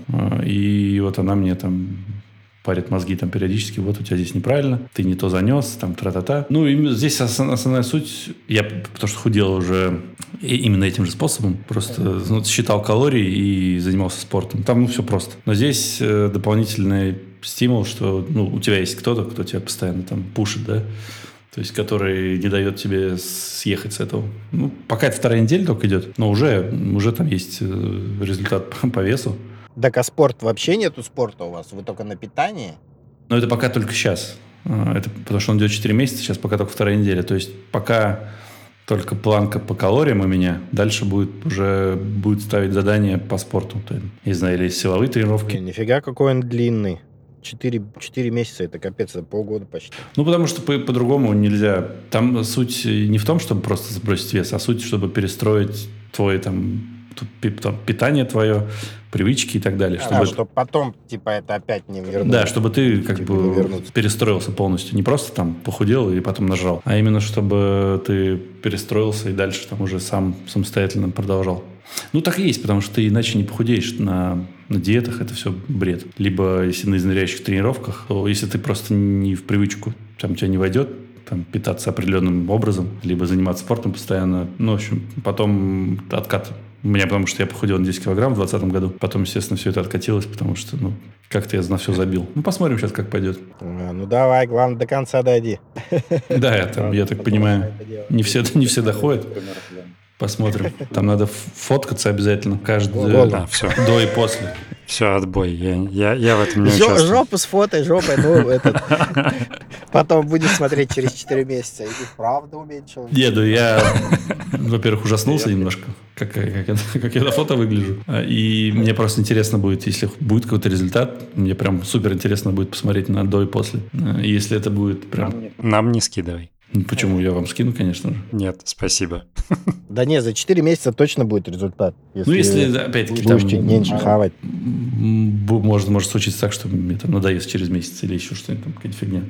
И вот она мне там парит мозги там периодически. Вот у тебя здесь неправильно, ты не то занес, там тра-та-та. Ну, и здесь основная суть, я потому что худел уже именно этим же способом, просто ну, считал калории и занимался спортом. Там ну, все просто. Но здесь э, дополнительные стимул, что ну, у тебя есть кто-то, кто тебя постоянно там пушит, да? То есть, который не дает тебе съехать с этого. Ну, пока это вторая неделя только идет, но уже, уже там есть результат по, по весу. Так а спорт вообще нету спорта у вас? Вы только на питании? Ну, это пока только сейчас. Это потому что он идет четыре месяца, сейчас пока только вторая неделя. То есть, пока только планка по калориям у меня. Дальше будет уже будет ставить задание по спорту. То есть, не знаю, или силовые тренировки. Нифига, какой он длинный. четыре, четыре месяца, это капец, это полгода почти. Ну, потому что по- по-другому нельзя. Там суть не в том, чтобы просто сбросить вес, а суть, чтобы перестроить твое там, там, питание твое, привычки и так далее. А, чтобы да, чтобы потом, типа, это опять не вернуться. Да, чтобы ты как типа, бы перестроился полностью. Не просто там похудел и потом нажрал, а именно чтобы ты перестроился и дальше там уже сам самостоятельно продолжал. Ну, так и есть, потому что ты иначе не похудеешь на, на диетах, это все бред. Либо если на изнуряющих тренировках, то если ты просто не в привычку, там тебя не войдет, там, питаться определенным образом, либо заниматься спортом постоянно, ну, в общем, потом откат. У меня потому что я похудел на десять килограмм в двадцатом году, потом, естественно, все это откатилось, потому что, ну, как-то я на все забил. Ну, посмотрим сейчас, как пойдет. А, ну, давай, главное, до конца дойди. Да, я, там, я так понимаю, не все, не все доходят. Посмотрим. Там надо фоткаться обязательно. Каждый да, до и после. Все, отбой. Я, я, я в этом не Ж, участвую. Жопу с фото, жопой. Ну, этот... Потом будешь смотреть через четыре месяца. И правда уменьшил. Деду, я, во-первых, ужаснулся немножко, как, как, я, как я на фото выгляжу. И мне просто интересно будет, если будет какой-то результат, мне прям супер интересно будет посмотреть на до и после. И если это будет прям... Нам не, нам не скидывай. Почему? Я вам скину, конечно же. Нет, спасибо. Да не, за четыре месяца точно будет результат. Если ну, если, опять-таки, будешь там... Будешь меньше хавать. Может, может случиться так, что мне там надоест через месяц или еще что-нибудь, там, какая-то фигня.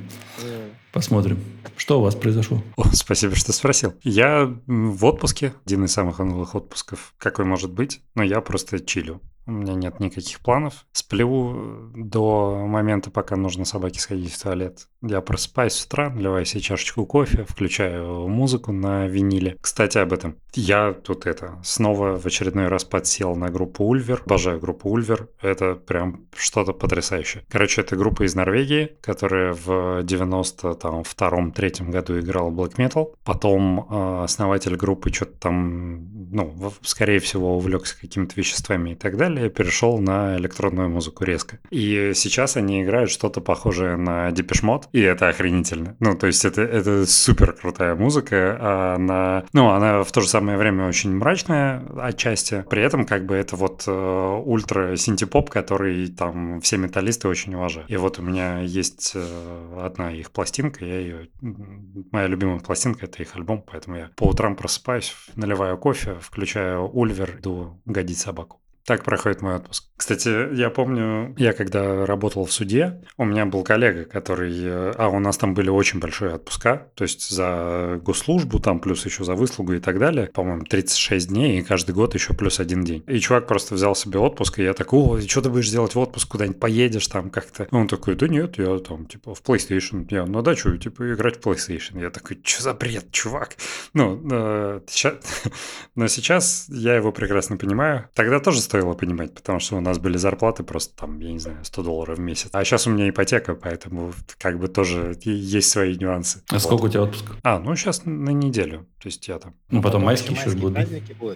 Посмотрим. Что у вас произошло? О, спасибо, что спросил. Я в отпуске. Один из самых новых отпусков, какой может быть. Но я просто чилю. У меня нет никаких планов. Сплю до момента, пока нужно собаке сходить в туалет. Я просыпаюсь с утра, наливаю себе чашечку кофе, включаю музыку на виниле. Кстати, об этом. Я тут это снова в очередной раз подсел на группу Улвер. Обожаю группу Улвер. Это прям что-то потрясающее. Короче, это группа из Норвегии, которая в девяносто втором-третьем году играла Black Metal. Потом э, основатель группы что-то там, ну, скорее всего, увлекся какими-то веществами и так далее. Перешел на электронную музыку резко. И сейчас они играют что-то похожее на Depeche Mode, и это охренительно. Ну, то есть это, это супер крутая музыка. Она, ну, она в то же самое время очень мрачная отчасти. При этом как бы это вот э, ультра-синтепоп, который там все металлисты очень уважают. И вот у меня есть э, одна их пластинка, я ее... Моя любимая пластинка — это их альбом, поэтому я по утрам просыпаюсь, наливаю кофе, включаю Ульвер, иду годить собаку. Так проходит мой отпуск. Кстати, я помню, я когда работал в суде, у меня был коллега, который... А у нас там были очень большие отпуска, то есть за госслужбу, там плюс еще за выслугу и так далее. По-моему, тридцать шесть дней и каждый год еще плюс один день. И чувак просто взял себе отпуск, и я такой: о, что ты будешь делать в отпуск, куда-нибудь поедешь там как-то? Он такой: да нет, я там типа в PlayStation, я на дачу типа играть в PlayStation. Я такой: что за бред, чувак? Ну, э, ща... но сейчас я его прекрасно понимаю. Тогда тоже стоит его понимать, потому что у нас были зарплаты просто там, я не знаю, сто долларов в месяц. А сейчас у меня ипотека, поэтому как бы тоже есть свои нюансы. А вот. Сколько у тебя отпуск? А, ну сейчас на неделю. То есть я там... Ну, потом, потом майские еще будут.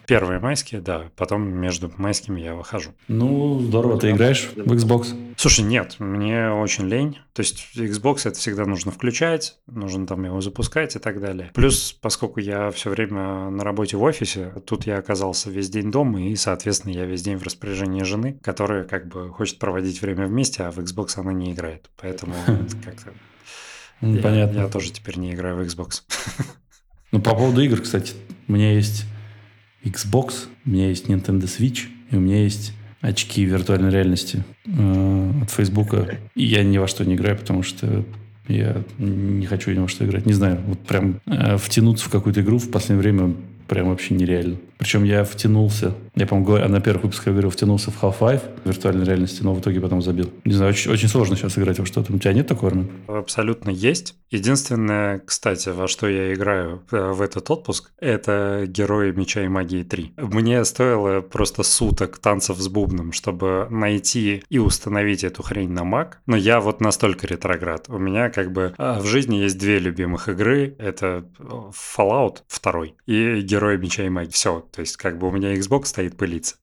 Первые майские, да. Потом между майскими я выхожу. Ну, здорово. Ты играешь в Xbox? Слушай, нет. Мне очень лень. То есть Xbox это всегда нужно включать, нужно там его запускать и так далее. Плюс, поскольку я все время на работе в офисе, тут я оказался весь день дома, и, соответственно, я весь день в распоряжении жены, которая как бы хочет проводить время вместе, а в Xbox она не играет. Поэтому как-то... Понятно. Я тоже теперь не играю в Xbox. Ну, по поводу игр, кстати. У меня есть Xbox, у меня есть Nintendo Switch, и у меня есть очки виртуальной реальности э, от Facebook. И я ни во что не играю, потому что я не хочу ни во что играть. Не знаю, вот прям э, втянуться в какую-то игру в последнее время Прям вообще нереально. Причем я втянулся. Я, по-моему, на первых выпусках я говорил, втянулся в Half-Life виртуальной реальности, но в итоге потом забил. Не знаю, очень, очень сложно сейчас играть во что-то. У тебя нет такого, Армен? Абсолютно есть. Единственное, кстати, во что я играю в этот отпуск, это Герои Меча и Магии три. Мне стоило просто суток танцев с бубном, чтобы найти и установить эту хрень на Mac. Но я вот настолько ретроград. У меня как бы в жизни есть две любимых игры. Это Fallout два и Герои Герои Меча и Магии. Все, то есть как бы у меня Xbox стоит пылиться,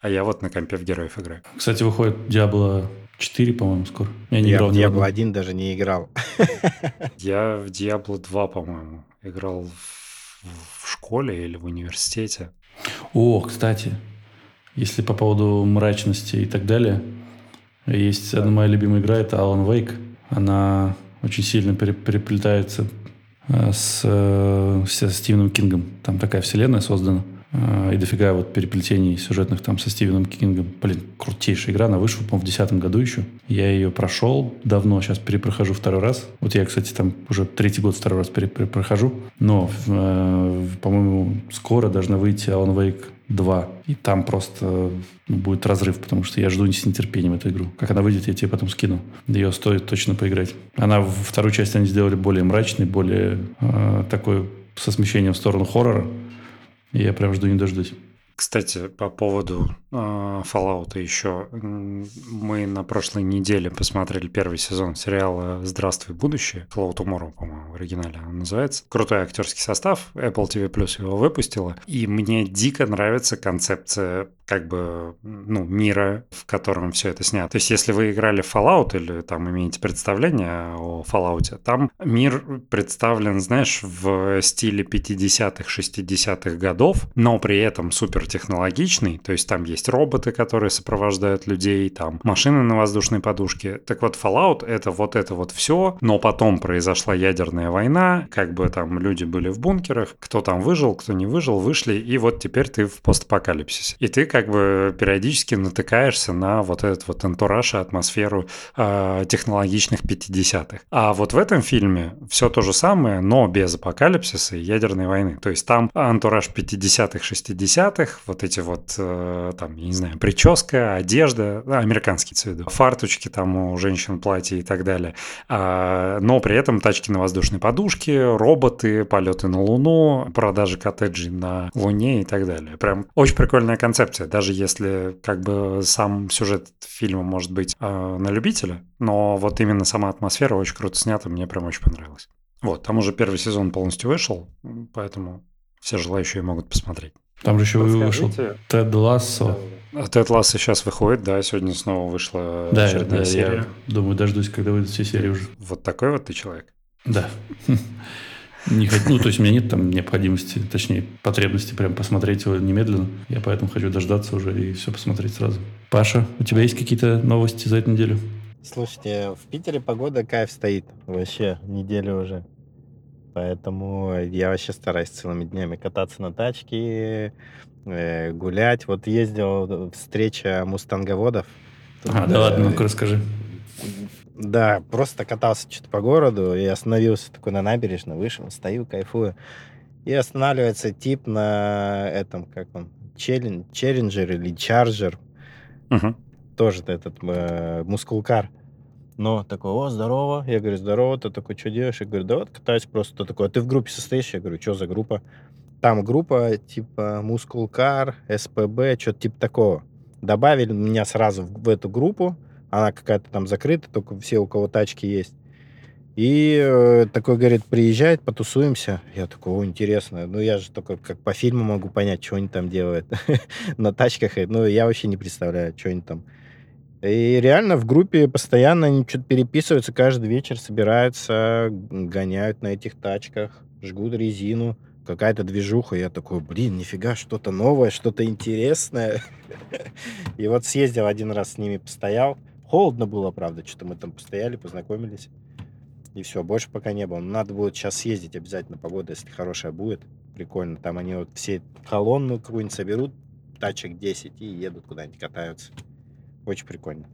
а я вот на компе в героев играю. Кстати, выходит Diablo четыре, по-моему, скоро. Я, не я в Diablo один даже не играл. Я в Diablo два, по-моему, играл в, в школе или в университете. О, кстати, если по поводу мрачности и так далее, есть да. одна моя любимая игра, это Alan Wake. Она очень сильно переплетается С, с Стивеном Кингом. Там такая вселенная создана. И дофига вот переплетений сюжетных там со Стивеном Кингом. Блин, крутейшая игра. Она вышла, по-моему, в две тысячи десятом году еще. Я ее прошел давно. Сейчас перепрохожу второй раз. Вот я, кстати, там уже третий год второй раз перепрохожу. Но, э, по-моему, скоро должна выйти Alan Wake два. И там просто будет разрыв, потому что я жду не с нетерпением эту игру. Как она выйдет, я тебе потом скину. Ее стоит точно поиграть. Она, вторую часть они сделали более мрачной, более э, такой со смещением в сторону хоррора. И я прям жду не дождусь. Кстати, по поводу э, Fallout еще. Мы на прошлой неделе посмотрели первый сезон сериала «Здравствуй, будущее». «Hello Tomorrow», по-моему, в оригинале он называется. Крутой актерский состав. Apple ти ви Plus его выпустила. И мне дико нравится концепция как бы, ну, мира, в котором все это снято. То есть, если вы играли в Fallout или там имеете представление о Fallout, там мир представлен, знаешь, в стиле пятидесятых, шестидесятых годов, но при этом супертехнологичный. То есть, там есть роботы, которые сопровождают людей, там машины на воздушной подушке. Так вот, Fallout — это вот это вот все, но потом произошла ядерная война, как бы там люди были в бункерах, кто там выжил, кто не выжил, вышли, и вот теперь ты в постапокалипсисе. И ты как как бы периодически натыкаешься на вот этот вот антураж и атмосферу э, технологичных пятидесятых. А вот в этом фильме все то же самое, но без апокалипсиса и ядерной войны. То есть там антураж пятидесятых, шестидесятых, вот эти вот, э, там, я не знаю, прическа, одежда, американские цветы, фарточки там у женщин, платья и так далее. А, но при этом тачки на воздушной подушке, роботы, полеты на Луну, продажи коттеджей на Луне и так далее. Прям очень прикольная концепция. Даже если как бы сам сюжет фильма может быть э, на любителя, но вот именно сама атмосфера очень круто снята, мне прям очень понравилось. Вот, там уже первый сезон полностью вышел, поэтому все желающие могут посмотреть. Там же еще вышел Тед Лассо. Тед Лассо сейчас выходит, да, сегодня снова вышла да, очередная да, серия. Я думаю, дождусь, когда выйдут все серии уже. Вот такой вот ты человек? Да. Не хочу, ну, то есть у меня нет там необходимости, точнее, потребности прям посмотреть его немедленно. Я поэтому хочу дождаться уже и все посмотреть сразу. Паша, у тебя есть какие-то новости за эту неделю? Слушайте, в Питере погода кайф стоит вообще неделю уже. Поэтому я вообще стараюсь целыми днями кататься на тачке, гулять. Вот ездил встреча мустанговодов. Тут а, даже... да ладно, ну-ка расскажи. Да, просто катался что-то по городу и остановился такой на набережной, вышел, стою, кайфую. И останавливается тип на этом, как он, челлен, челленджер или чарджер. Uh-huh. Тоже этот э, мускулкар. Но такой, о, здорово. Я говорю, здорово. Ты такой, что делаешь? Я говорю, да вот катаюсь просто. Ты такой, а ты в группе состоишь? Я говорю, что за группа? Там группа типа мускулкар, эс пэ бэ, что-то типа такого. Добавили меня сразу в, в эту группу. Она какая-то там закрыта, только все, у кого тачки есть. И э, такой, говорит, приезжает, потусуемся. Я такой, о, интересно. Ну, я же только как по фильму могу понять, что они там делают. На тачках. Ну, я вообще не представляю, что они там. И реально в группе постоянно они что-то переписываются, каждый вечер собираются, гоняют на этих тачках, жгут резину. Какая-то движуха. Я такой, блин, нифига, что-то новое, что-то интересное. И вот съездил один раз с ними, постоял. Холодно было, правда, что-то мы там постояли, познакомились. И все, больше пока не было. Надо будет сейчас съездить обязательно, погода, если хорошая будет. Прикольно. Там они вот все колонну какую-нибудь соберут, тачек десять, и едут куда-нибудь катаются. Очень прикольно.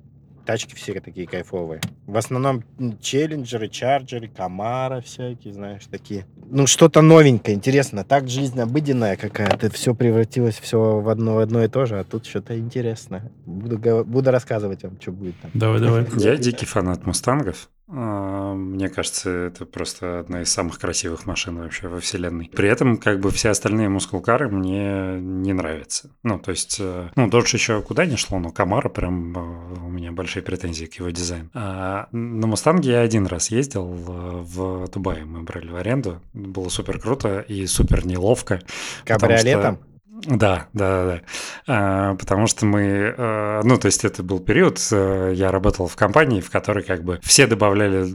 тачки все такие кайфовые. В основном челленджеры, чарджеры, комара всякие, знаешь, такие. Ну, что-то новенькое, интересно. Так жизнь обыденная какая-то. Все превратилось все в одно, одно и то же, а тут что-то интересное. Буду, буду рассказывать вам, что будет там. Давай, давай. Я дикий фанат мустангов. Мне кажется, это просто одна из самых красивых машин вообще во вселенной. При этом, как бы, все остальные мускулкары мне не нравятся. Ну, то есть, ну, дольше еще куда не шло, но Камара прям у меня большие претензии к его дизайну. А на Мустанге я один раз ездил в Дубае, мы брали в аренду. Было супер круто и супер неловко. Кабриолетом? Да, да, да, да. Потому что мы, ну, то есть это был период, я работал в компании, в которой как бы все добавляли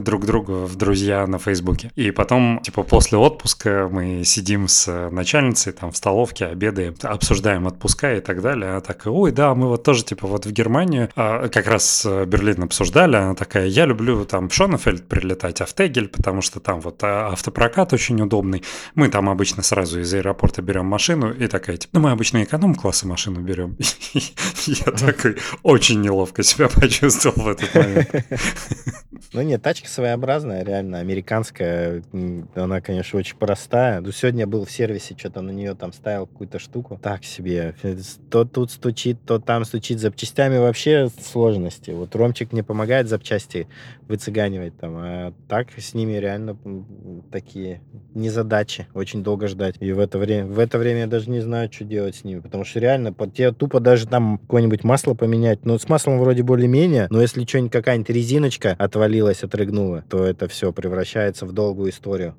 друг друга в друзья на Фейсбуке. И потом, типа, после отпуска мы сидим с начальницей там в столовке, обедаем, обсуждаем отпуска и так далее. Она такая: ой, да, мы вот тоже, типа, вот в Германию, как раз Берлин обсуждали, она такая: я люблю там в Шонефельд прилетать, а в Тегель, потому что там вот автопрокат очень удобный. Мы там обычно сразу из аэропорта берем машину. И такая, типа, ну мы обычно эконом-класса машину берем. Я такой очень неловко себя почувствовал в этот момент. Ну нет, тачка своеобразная, реально, американская. Она, конечно, очень простая. Ну, сегодня я был в сервисе, что-то на нее там ставил какую-то штуку. Так себе. То тут стучит, то там стучит. Запчастями вообще сложности. Вот Ромчик мне помогает запчасти выцыганивать там. А так с ними реально такие незадачи. Очень долго ждать. И в это время, в это время я даже не знаю, что делать с ними, потому что реально тебе тупо даже там какое-нибудь масло поменять. Ну, с маслом вроде более-менее, но если что-нибудь, какая-нибудь резиночка отвалилась, отрыгнула, то это все превращается в долгую историю.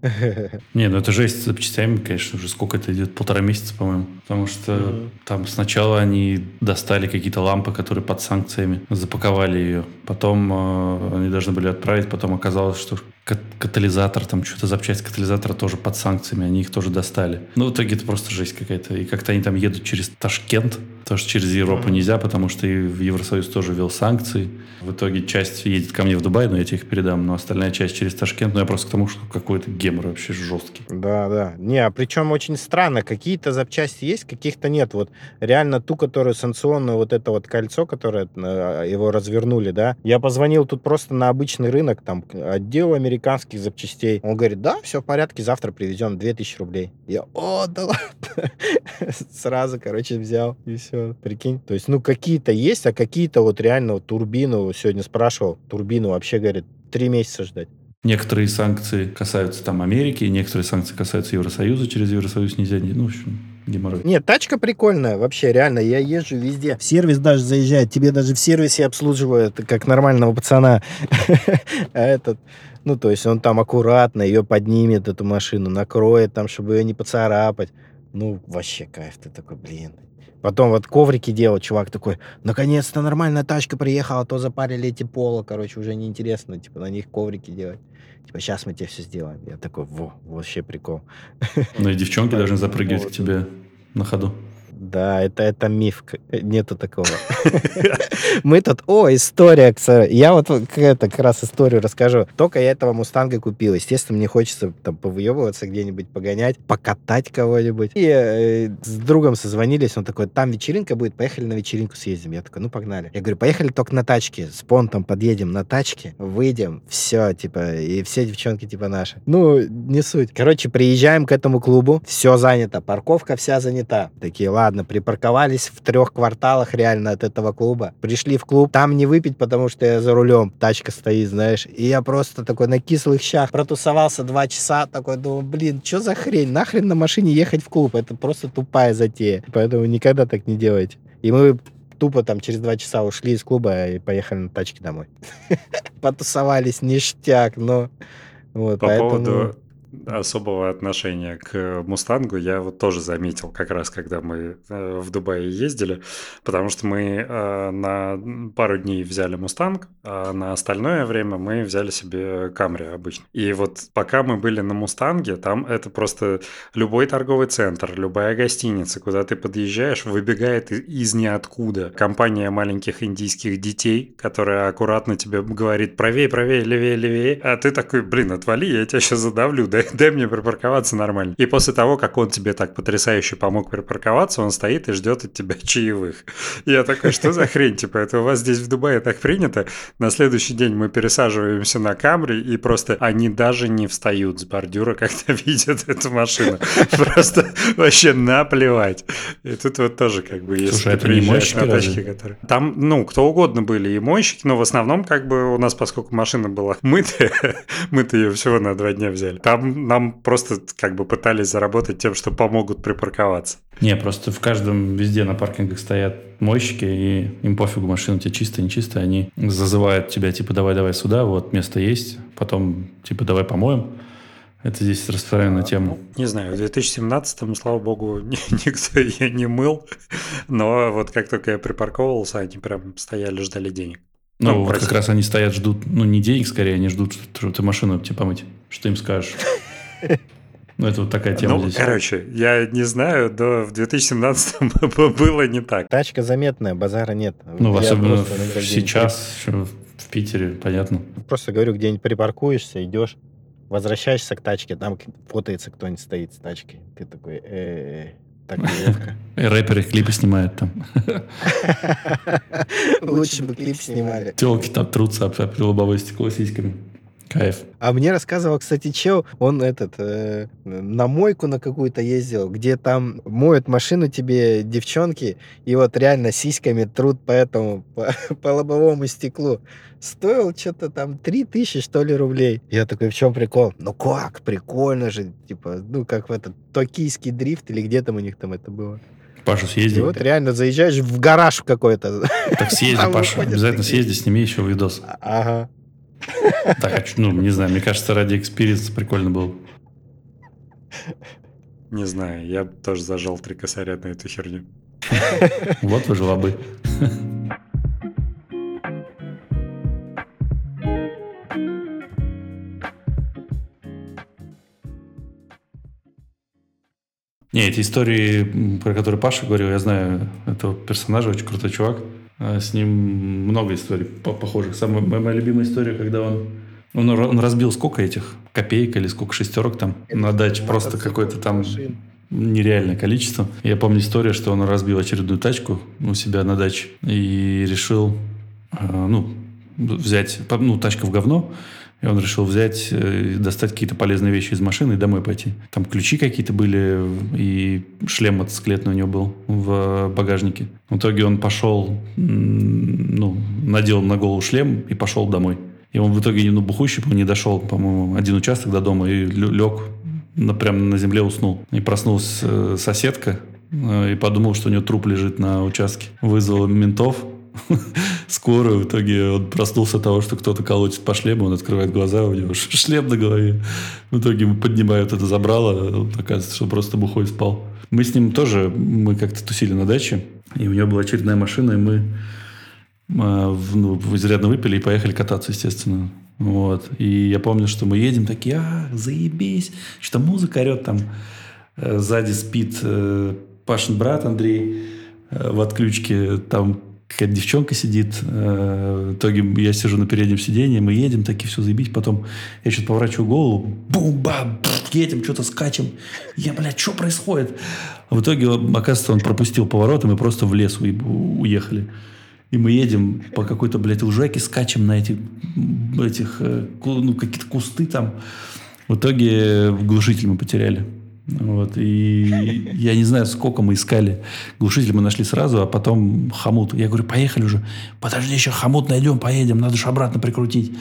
Не, ну это жесть с запчастями, конечно, уже сколько это идет, полтора месяца, по-моему, потому что mm-hmm. там сначала они достали какие-то лампы, которые под санкциями, запаковали ее, потом э, они должны были отправить, потом оказалось, что катализатор, там что-то запчасть катализатора тоже под санкциями, они их тоже достали. Ну, в итоге это просто жесть какая-то. И как-то они там едут через Ташкент, потому что через Европу нельзя, потому что и в Евросоюз тоже ввел санкции. В итоге часть едет ко мне в Дубай, но я тебе их передам, но остальная часть через Ташкент. Ну, я просто к тому, что какой-то гемор вообще жесткий. Да, да. Не, а причем очень странно. Какие-то запчасти есть, каких-то нет. Вот реально ту, которую санкционную, вот это вот кольцо, которое его развернули, да. Я позвонил тут просто на обычный рынок, там, отдел американских запчастей. Он говорит: да, все в порядке, завтра привезем, две тысячи рублей. Я: о, да ладно. Сразу, короче, взял и все. Прикинь, то есть, ну, какие-то есть, а какие-то вот реально вот, турбину, сегодня спрашивал, турбину вообще, говорит, три месяца ждать. Некоторые санкции касаются там Америки, некоторые санкции касаются Евросоюза, через Евросоюз нельзя, ну, в общем, геморрой. Нет, тачка прикольная вообще, реально, я езжу везде, в сервис даже заезжает, тебе даже в сервисе обслуживают, как нормального пацана, а этот... Ну, то есть, он там аккуратно ее поднимет, эту машину, накроет там, чтобы ее не поцарапать. Ну, вообще кайф, ты такой, блин... Потом вот коврики делать, чувак такой: наконец-то нормальная тачка приехала, а то запарили эти пола, короче, уже неинтересно, типа, на них коврики делать. Типа, сейчас мы тебе все сделаем. Я такой: во, вообще прикол. Ну и девчонки должны запрыгивать к тебе на ходу. Да, это, это миф. Нету такого. Мы тут... О, история. Я вот как раз историю расскажу. Только я этого Мустанга купил. Естественно, мне хочется там повыебываться где-нибудь, погонять, покатать кого-нибудь. И с другом созвонились. Он такой: там вечеринка будет, поехали на вечеринку съездим. Я такой: ну, погнали. Я говорю: поехали только на тачке. С понтом подъедем на тачке, выйдем, все, типа, и все девчонки, типа, наши. Ну, не суть. Короче, приезжаем к этому клубу. Все занято. Парковка вся занята. Такие: ладно. Ладно, припарковались в трех кварталах реально от этого клуба. Пришли в клуб, там не выпить, потому что я за рулем, тачка стоит, знаешь. И я просто такой на кислых щах протусовался два часа, такой думаю: блин, что за хрень, нахрен на машине ехать в клуб, это просто тупая затея. Поэтому никогда так не делайте. И мы тупо там через два часа ушли из клуба и поехали на тачке домой. Потусовались, ништяк, но... По поводу... особого отношения к Мустангу я вот тоже заметил, как раз когда мы в Дубае ездили, потому что мы на пару дней взяли Мустанг, а на остальное время мы взяли себе Камри обычно. И вот пока мы были на Мустанге, там это просто любой торговый центр, любая гостиница, куда ты подъезжаешь, выбегает из ниоткуда компания маленьких индийских детей, которая аккуратно тебе говорит: правее, правее, левее, левее, а ты такой: блин, отвали, я тебя сейчас задавлю, да? говорит, дай мне припарковаться нормально. И после того, как он тебе так потрясающе помог припарковаться, он стоит и ждет от тебя чаевых. Я такой, что за хрень, типа, это у вас здесь в Дубае так принято? На следующий день мы пересаживаемся на Камри, и просто они даже не встают с бордюра, когда видят эту машину. Просто вообще наплевать. И тут вот тоже как бы есть... Слушай, это не мойщики разве? Которые... Там, ну, кто угодно были и мойщики, но в основном как бы у нас, поскольку машина была мытая, мы-то ее всего на два дня взяли. Там нам просто как бы пытались заработать тем, что помогут припарковаться. Не, просто в каждом, везде на паркингах стоят мойщики, и им пофигу, машина у тебя чистая, нечистая. Они зазывают тебя, типа, давай-давай сюда, вот место есть, потом, типа, давай помоем. Это здесь распространенная а, тема. Ну, не знаю, в две тысячи семнадцатом, слава богу, никто ее не мыл, но вот как только я припарковывался, они прям стояли, ждали денег. Ну, ну вот простите. Как раз они стоят, ждут, ну, не денег скорее, они ждут, что ты машину тебе помыть. Что им скажешь? Ну, это вот такая тема ну, здесь. Короче, я не знаю, но в две тысячи семнадцатом было не так. Тачка заметная, базара нет. Ну, я особенно сейчас, в Питере, понятно. Просто говорю, где-нибудь припаркуешься, идешь, возвращаешься к тачке, там фотается кто-нибудь стоит с тачкой. Ты такой, э-э-э. Так неловко. И рэперы клипы снимают там. Лучше бы клип снимали. Телки там трутся об лобовое стекло сиськами. Кайф. А мне рассказывал, кстати, чел, он этот э, на мойку на какую-то ездил, где там моют машину тебе девчонки, и вот реально сиськами трут по этому, по, по лобовому стеклу. Стоил что-то там три тысячи, что ли, рублей. Я такой, в чем прикол? Ну как, прикольно же, типа, ну как в этот токийский дрифт или где там у них там это было. Паша, съезди. И вот реально заезжаешь в гараж какой-то. Так съезди, там Паша, обязательно такие. Съезди, сними еще видос. Ага. Так, ну, не знаю, мне кажется, ради экспириенса прикольно было. Не знаю, я тоже зажал три косаря на эту херню. Вот вы жлобы. Не, эти истории, про которые Паша говорил, я знаю этого персонажа, очень крутой чувак. С ним много историй похожих. Самая моя любимая история, когда он, он, он разбил сколько этих копеек или сколько шестерок там это на даче. Просто какое-то там машин. Нереальное количество. Я помню историю, что он разбил очередную тачку у себя на даче и решил ну, взять... Ну, тачка в говно. И он решил взять, достать какие-то полезные вещи из машины и домой пойти. Там ключи какие-то были, и шлем мотоциклетный у него был в багажнике. В итоге он пошел, ну, надел на голову шлем и пошел домой. И он в итоге, ну, бухущий был, не дошел, по-моему, один участок до дома и лег, прямо на земле уснул. И проснулась соседка и подумала, что у нее труп лежит на участке. Вызвала ментов. Скорую. В итоге он проснулся от того, что кто-то колотит по шлему, он открывает глаза, у него шлем на голове. В итоге поднимают это забрало, оказывается, что просто бухой спал. Мы с ним тоже, мы как-то тусили на даче, и у него была очередная машина, и мы ну, изрядно выпили и поехали кататься, естественно. Вот. И я помню, что мы едем такие, а, заебись, что музыка орет там. Сзади спит Пашин брат Андрей в отключке, там какая-то девчонка сидит. В итоге я сижу на переднем сиденье, мы едем, такие все заебись. Потом я что-то поворачиваю голову, бум-бам, едем, что-то скачем. Я, блядь, что происходит? В итоге, оказывается, он пропустил поворот, и мы просто в лес уехали. И мы едем по какой-то, блядь, лужайке, скачем на эти, этих, ну, какие-то кусты там. В итоге глушитель мы потеряли. Вот, и я не знаю, сколько мы искали. Глушитель мы нашли сразу, а потом хомут. Я говорю, поехали уже. Подожди, еще хомут найдем, поедем. Надо же обратно прикрутить.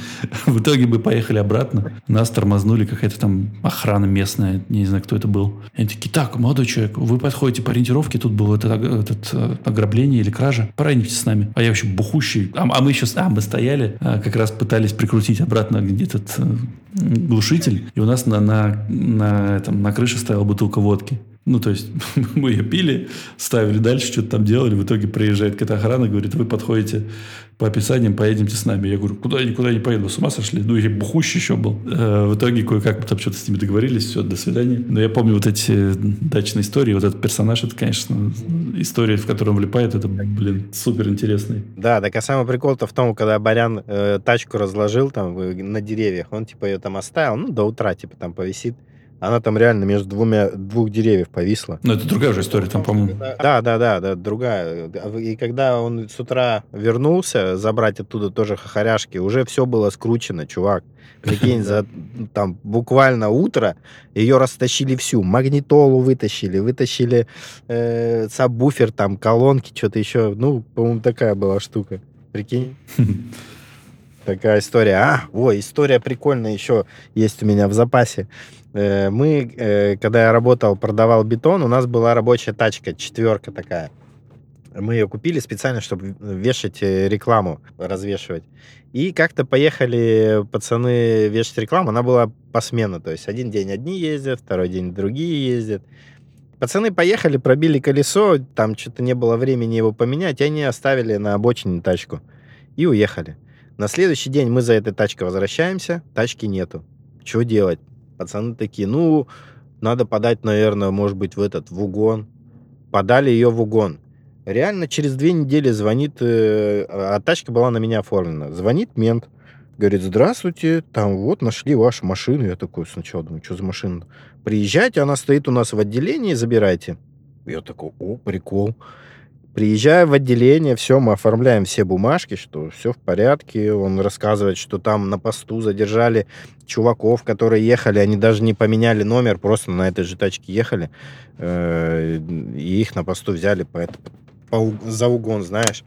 В итоге мы поехали обратно. Нас тормознули какая-то там охрана местная. Не знаю, кто это был. Они такие, так, молодой человек, вы подходите по ориентировке. Тут было это, это ограбление или кража. Поранитесь с нами. А я вообще бухущий. А, а мы еще а, мы стояли. А, как раз пытались прикрутить обратно этот глушитель. И у нас на, на, на, там, на крыше стояли бутылка водки. Ну, то есть, мы ее пили, ставили дальше, что-то там делали. В итоге приезжает какая-то охрана, говорит, вы подходите по описаниям, поедемте с нами. Я говорю, куда я никуда не поеду, вы с ума сошли? Ну, я бухущий еще был. А, в итоге кое-как мы там что-то с ними договорились, все, до свидания. Но я помню вот эти дачные истории, вот этот персонаж, это, конечно, история, в которую он влипает, это, блин, суперинтересный. Да, так а самый прикол-то в том, когда Барян э, тачку разложил там на деревьях, он, типа, ее там оставил, ну, до утра, типа, там повисит. Она там реально между двумя, двух деревьев повисла. Но это другая уже история, там, по-моему. Да, да, да, да, другая. И когда он с утра вернулся забрать оттуда тоже хохоряшки, уже все было скручено, чувак. Прикинь, за там буквально утро ее растащили всю. Магнитолу вытащили, вытащили э, сабвуфер, там, колонки, что-то еще. Ну, по-моему, такая была штука. Прикинь. Такая история. А, ой, история прикольная еще есть у меня в запасе. Мы, когда я работал, продавал бетон, у нас была рабочая тачка, четверка такая. Мы ее купили специально, чтобы вешать рекламу, развешивать. И как-то поехали пацаны вешать рекламу, она была посменно, то есть один день одни ездят, второй день другие ездят. Пацаны поехали, пробили колесо, там что-то не было времени его поменять, и они оставили на обочине тачку и уехали. На следующий день мы за этой тачкой возвращаемся, тачки нету. Что делать? Пацаны такие, ну, надо подать, наверное, может быть, в этот, в угон. Подали ее в угон. Реально через две недели звонит, э, а тачка была на меня оформлена, звонит мент, говорит, здравствуйте, там вот нашли вашу машину. Я такой сначала думаю, что за машина? Приезжайте, она стоит у нас в отделении, забирайте. Я такой, о, прикол. Приезжаю в отделение, все, мы оформляем все бумажки, что все в порядке. Он рассказывает, что там на посту задержали чуваков, которые ехали, они даже не поменяли номер, просто на этой же тачке ехали, и их на посту взяли по, по, за угон, знаешь.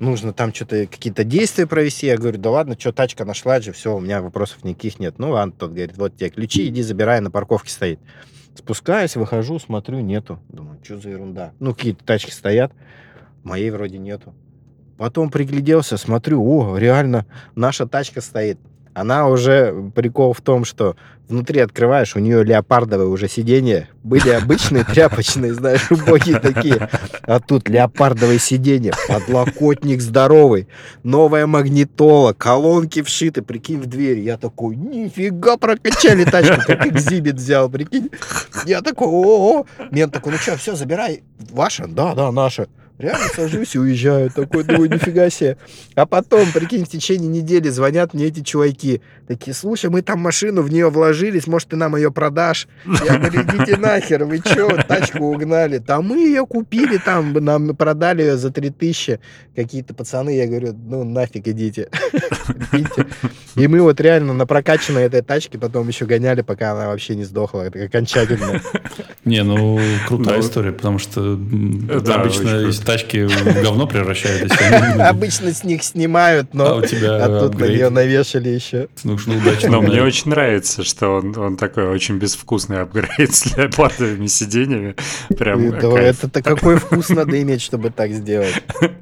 Нужно там что-то, какие-то действия провести. Я говорю, да ладно, что, тачка нашла же, все, у меня вопросов никаких нет. Ну, ладно, тот говорит, вот тебе ключи, иди забирай, на парковке стоит. Спускаюсь, выхожу, смотрю, нету. Думаю, что за ерунда? Ну, какие-то тачки стоят, моей вроде нету. Потом пригляделся, смотрю, о, реально, наша тачка стоит. Она уже, прикол в том, что внутри открываешь, у нее леопардовое уже сиденье. Были обычные тряпочные, знаешь, убогие такие. А тут леопардовое сиденье, подлокотник здоровый, новая магнитола, колонки вшиты, прикинь, в дверь. Я такой, нифига, прокачали тачку, как экзибит взял, прикинь. Я такой, о-о-о. Мент такой, ну что, все, забирай. Ваша? Да, да, наша. Реально сажусь и уезжаю. Такой, думаю, нифига себе. А потом, прикинь, в течение недели звонят мне эти чуваки. Такие, слушай, мы там машину в нее вложились, может, ты нам ее продашь? Я говорю, идите нахер, вы че, тачку угнали? Да мы ее купили там, нам продали ее за три тысячи. Какие-то пацаны, я говорю, ну нафиг, идите. И мы вот реально на прокачанной этой тачке потом еще гоняли, пока она вообще не сдохла. Это окончательно. Не, ну, крутая история, потому что обычно тачки в говно превращают. Обычно с них снимают, но а тут на нее навешали еще. Но мне очень нравится, что он такой очень безвкусный апгрейд с леопардовыми сиденьями. Это какой вкус надо иметь, чтобы так сделать?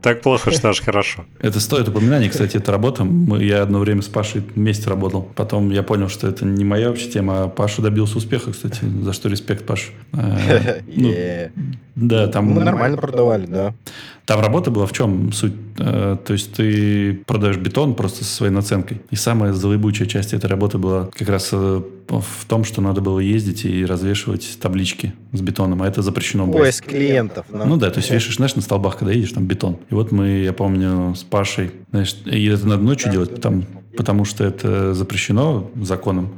Так плохо, что аж хорошо. Это стоит упоминания, кстати, эта работа. Я одно время с Пашей вместе работал. Потом я понял, что это не моя вообще тема, а Паша добился успеха, кстати. За что респект, Паш. Да, там... Мы нормально продавали, да. Там работа была в чем суть? То есть ты продаешь бетон просто со своей наценкой. И самая заебучая часть этой работы была как раз в том, что надо было ездить и развешивать таблички с бетоном, а это запрещено было. Поиск клиентов. Да. Ну да, то есть вешаешь, знаешь, на столбах, когда едешь, там бетон. И вот мы, я помню, с Пашей, знаешь, и это надо ночью делать, потому, потому что это запрещено законом.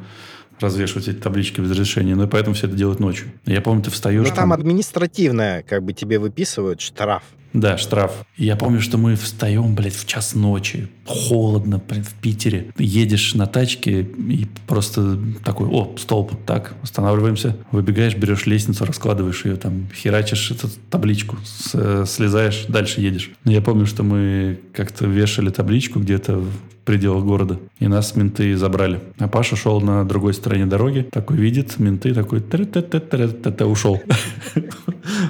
Развешивать эти таблички без разрешения, ну и поэтому все это делают ночью. Я помню, ты встаешь... Ну, там, там административное, как бы тебе выписывают штраф. Да, штраф. Я помню, что мы встаем, блядь, в час ночи. Холодно, блядь, в Питере. Едешь на тачке и просто такой, о, столб, так, останавливаемся. Выбегаешь, берешь лестницу, раскладываешь ее, там, херачишь эту табличку, с, слезаешь, дальше едешь. Я помню, что мы как-то вешали табличку где-то в пределах города, и нас менты забрали. А Паша шел на другой стороне дороги, такой видит, менты такой, ушел.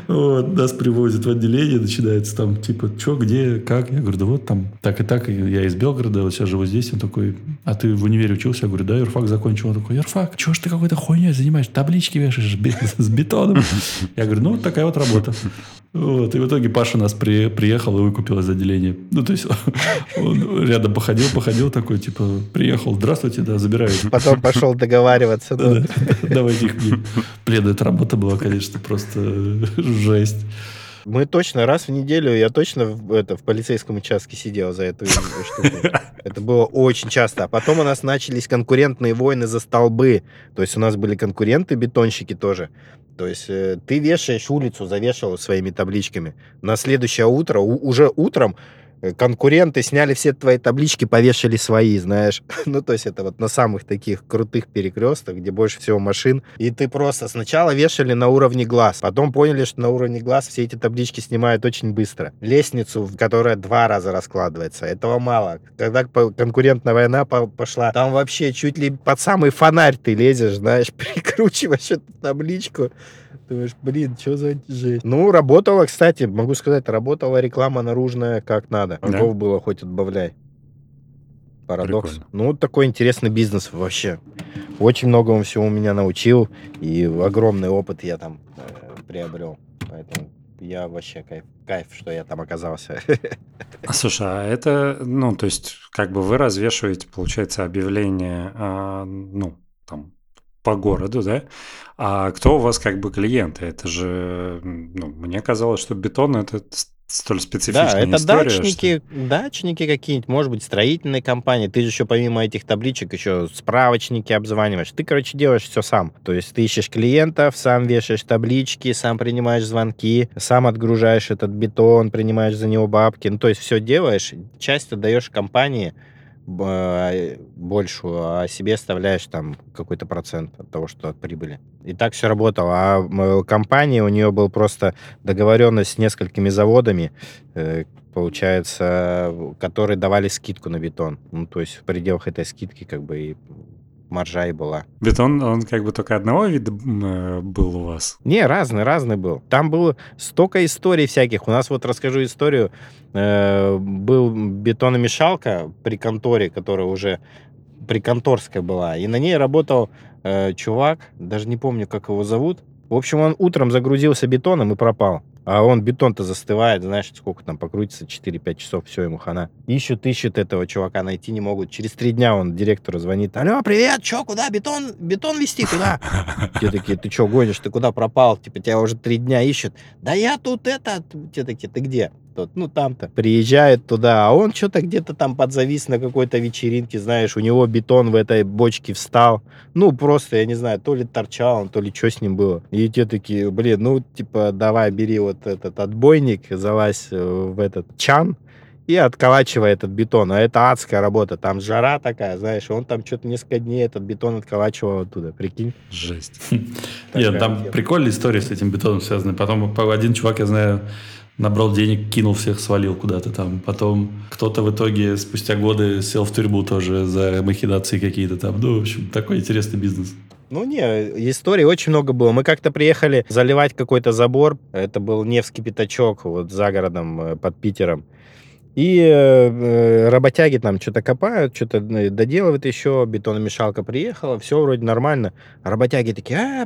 Нас привозят в отделение, начинают там, типа, что, где, как? Я говорю, да вот там, так и так, я из Белгорода, вот сейчас живу здесь. Он такой, а ты в универе учился? Я говорю, да, юрфак закончил. Он такой, юрфак, чего ж ты какой-то хуйней занимаешься? Таблички вешаешь с бетоном. Я говорю, ну, вот такая вот работа. Вот, и в итоге Паша нас при, приехал и выкупил из отделения. Ну, то есть, он рядом походил, походил такой, типа, приехал, здравствуйте, да, забираю. Потом пошел договариваться. Давайте их мне. Блин, эта работа была, конечно, просто жесть. Мы точно раз в неделю, я точно в, это, в полицейском участке сидел за эту штуку. Это было очень часто. А потом у нас начались конкурентные войны за столбы. То есть у нас были конкуренты-бетонщики тоже. То есть ты вешаешь улицу, завешивал своими табличками. На следующее утро, уже утром, конкуренты сняли все твои таблички, повешали свои, знаешь. Ну, то есть это вот на самых таких крутых перекрестках, где больше всего машин. И ты просто сначала вешали на уровне глаз, потом поняли, что на уровне глаз все эти таблички снимают очень быстро. Лестницу, которая два раза раскладывается, этого мало. Когда конкурентная война пошла, там вообще чуть ли под самый фонарь ты лезешь, знаешь, прикручиваешь эту табличку. Думаешь, блин, что за жесть? Ну, работала, кстати, могу сказать, работала реклама наружная как надо. Да? Ангов было хоть отбавляй. Парадокс. Прикольно. Ну, такой интересный бизнес вообще. Очень многому всего меня научил, и огромный опыт я там э, приобрел. Поэтому я вообще кайф, кайф, что я там оказался. Слушай, а это, ну, то есть, как бы вы развешиваете, получается, объявление, э, ну, там, по городу, да? А кто у вас как бы клиенты? Это же, ну, мне казалось, что бетон — это столь специфичная история. Да, это история, дачники, что... дачники какие-нибудь, может быть, строительные компании. Ты же еще помимо этих табличек еще справочники обзваниваешь. Ты, короче, делаешь все сам. То есть ты ищешь клиентов, сам вешаешь таблички, сам принимаешь звонки, сам отгружаешь этот бетон, принимаешь за него бабки. Ну, то есть все делаешь, часть отдаешь компании, большую, а себе оставляешь там какой-то процент от того, что от прибыли. И так все работало. А компания, у нее была просто договоренность с несколькими заводами, получается, которые давали скидку на бетон. Ну, то есть в пределах этой скидки как бы и маржа и была. Бетон, он как бы только одного вида был у вас? Не, разный, разный был. Там было столько историй всяких. У нас, вот расскажу историю, э, был бетономешалка при конторе, которая уже приконторская была, и на ней работал э, чувак, даже не помню, как его зовут. В общем, он утром загрузился бетоном и пропал. А он, бетон-то застывает, знаешь, сколько там покрутится, четыре-пять часов, все, ему хана. Ищут, ищут этого чувака, найти не могут. Через три дня он директору звонит. Алло, привет, че, куда, бетон, бетон везти, куда? Те такие, ты че гонишь, ты куда пропал? Типа, тебя уже три дня ищут. Да я тут это, те такие, ты где? Тот, ну, там-то. Приезжает туда, а он что-то где-то там подзавис на какой-то вечеринке, знаешь, у него бетон в этой бочке встал. Ну, просто, я не знаю, то ли торчал он, то ли что с ним было. И те такие, блин, ну, типа, давай, бери вот этот отбойник, залазь в этот чан и отколачивай этот бетон. А это адская работа, там жара такая, знаешь, он там что-то несколько дней этот бетон отколачивал оттуда, прикинь. Жесть. Нет, там прикольные истории с этим бетоном связаны. Потом один чувак, я знаю, набрал денег, кинул всех, свалил куда-то там. Потом кто-то в итоге спустя годы сел в тюрьму тоже за махинации какие-то там. Ну, в общем, такой интересный бизнес. Ну, не, историй очень много было. Мы как-то приехали заливать какой-то забор. Это был Невский пятачок вот за городом, под Питером. И э, работяги там что-то копают, что-то доделывают еще, бетономешалка приехала, все вроде нормально. А работяги такие,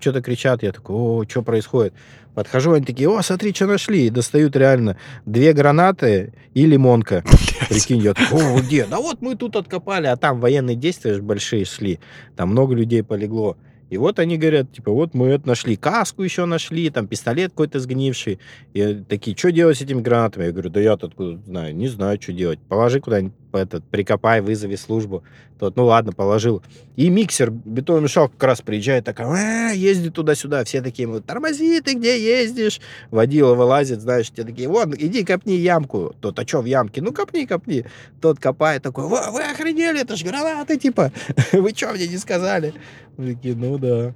что-то кричат, я такой, о, что происходит? Подхожу, они такие, о, смотри, что нашли, и достают реально две гранаты и лимонка. Прикинь, я такой, о, где? Да вот мы тут откопали, а там военные действия большие шли, там много людей полегло. И вот они говорят, типа, вот мы это нашли, каску еще нашли, там пистолет какой-то сгнивший. И такие, что делать с этими гранатами? Я говорю, да я-то откуда знаю, не знаю, что делать. Положи куда-нибудь, этот, прикопай, вызови службу. Тот, ну ладно, положил. И миксер, бетономешалка как раз приезжает, такая, ездит туда-сюда. Все такие, тормози, ты где ездишь? Водила вылазит, знаешь, те такие, вот, иди копни ямку. Тот, а что в ямке? Ну копни, копни. Тот копает, такой, вы охренели, это ж гранаты, типа, вы что мне не сказали? Такие, ну да.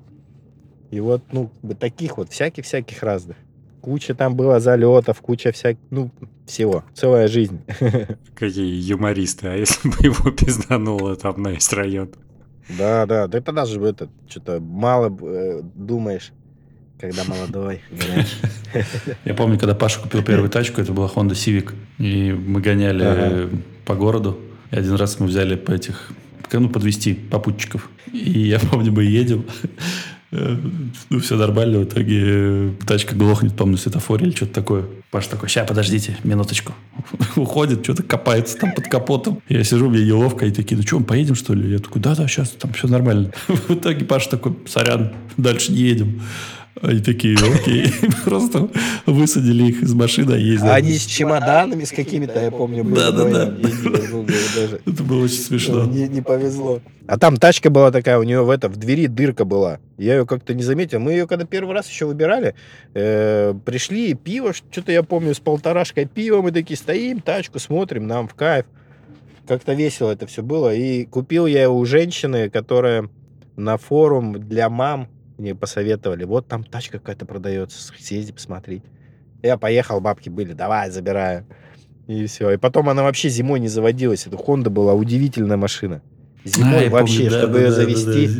И вот, ну, таких вот, всяких-всяких разных. Куча там было залетов, куча всяких, ну, всего. Целая жизнь. Какие юмористы, а если бы его пиздануло там на весь район? Да, да, да это даже это, что-то мало э, думаешь, когда молодой. Я помню, когда Паша купил первую тачку, это была Honda Civic, и мы гоняли по городу. И один раз мы взяли по этих... ну, подвести попутчиков. И я помню, мы едем. Ну, все нормально. В итоге тачка глохнет, по-моему, на светофоре или что-то такое. Паша такой, ща, подождите, минуточку. Уходит, что-то копается там под капотом. Я сижу, мне неловко. И такие, ну что, мы поедем, что ли? Я такой, да-да, сейчас, там все нормально. В итоге Паша такой, сорян, дальше не едем. Они такие, окей, просто высадили их из машины, ездили. Они с чемоданами, с какими-то, я помню, были. Да-да-да. Это было очень смешно. Не повезло. А там тачка была такая, у нее в это в двери дырка была. Я ее как-то не заметил. Мы ее когда первый раз еще выбирали, пришли, пиво, что-то я помню, с полторашкой пива мы такие стоим, тачку смотрим, нам в кайф. Как-то весело это все было. И купил я его у женщины, которая на форум для мам мне посоветовали. Вот там тачка какая-то продается, съезди, посмотри. Я поехал, бабки были, давай, забираю. И все. И потом она вообще зимой не заводилась. Эта Honda была удивительная машина. Зимой а, вообще, помню, да, чтобы да, ее да, завести, да,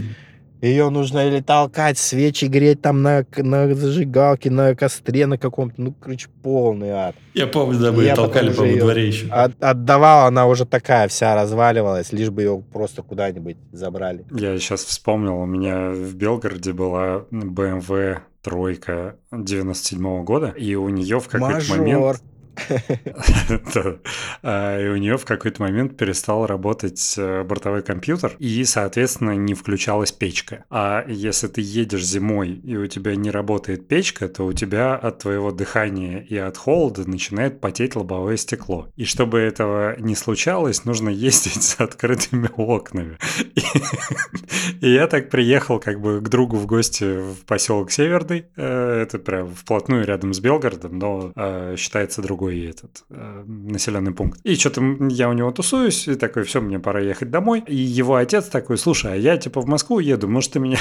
да. ее нужно или толкать, свечи греть там на, на зажигалке, на костре на каком-то. Ну, короче, полный ад. Я помню, да, мы ее толкали по дворе еще. От, отдавала, она уже такая вся разваливалась, лишь бы ее просто куда-нибудь забрали. Я сейчас вспомнил, у меня в Белгороде была бэ эм вэ тройка девяносто седьмого года, и у нее в какой-то Мажор. момент... И у нее в какой-то момент перестал работать бортовой компьютер, и, соответственно, не включалась печка. А если ты едешь зимой, и у тебя не работает печка, то у тебя от твоего дыхания и от холода начинает потеть лобовое стекло. И чтобы этого не случалось, нужно ездить с открытыми окнами. И я так приехал как бы к другу в гости в поселок Северный. Это прям вплотную рядом с Белгородом, но считается другой этот э, населенный пункт. И что-то я у него тусуюсь, и такой, все, мне пора ехать домой. И его отец такой, слушай, а я типа в Москву еду, может, ты меня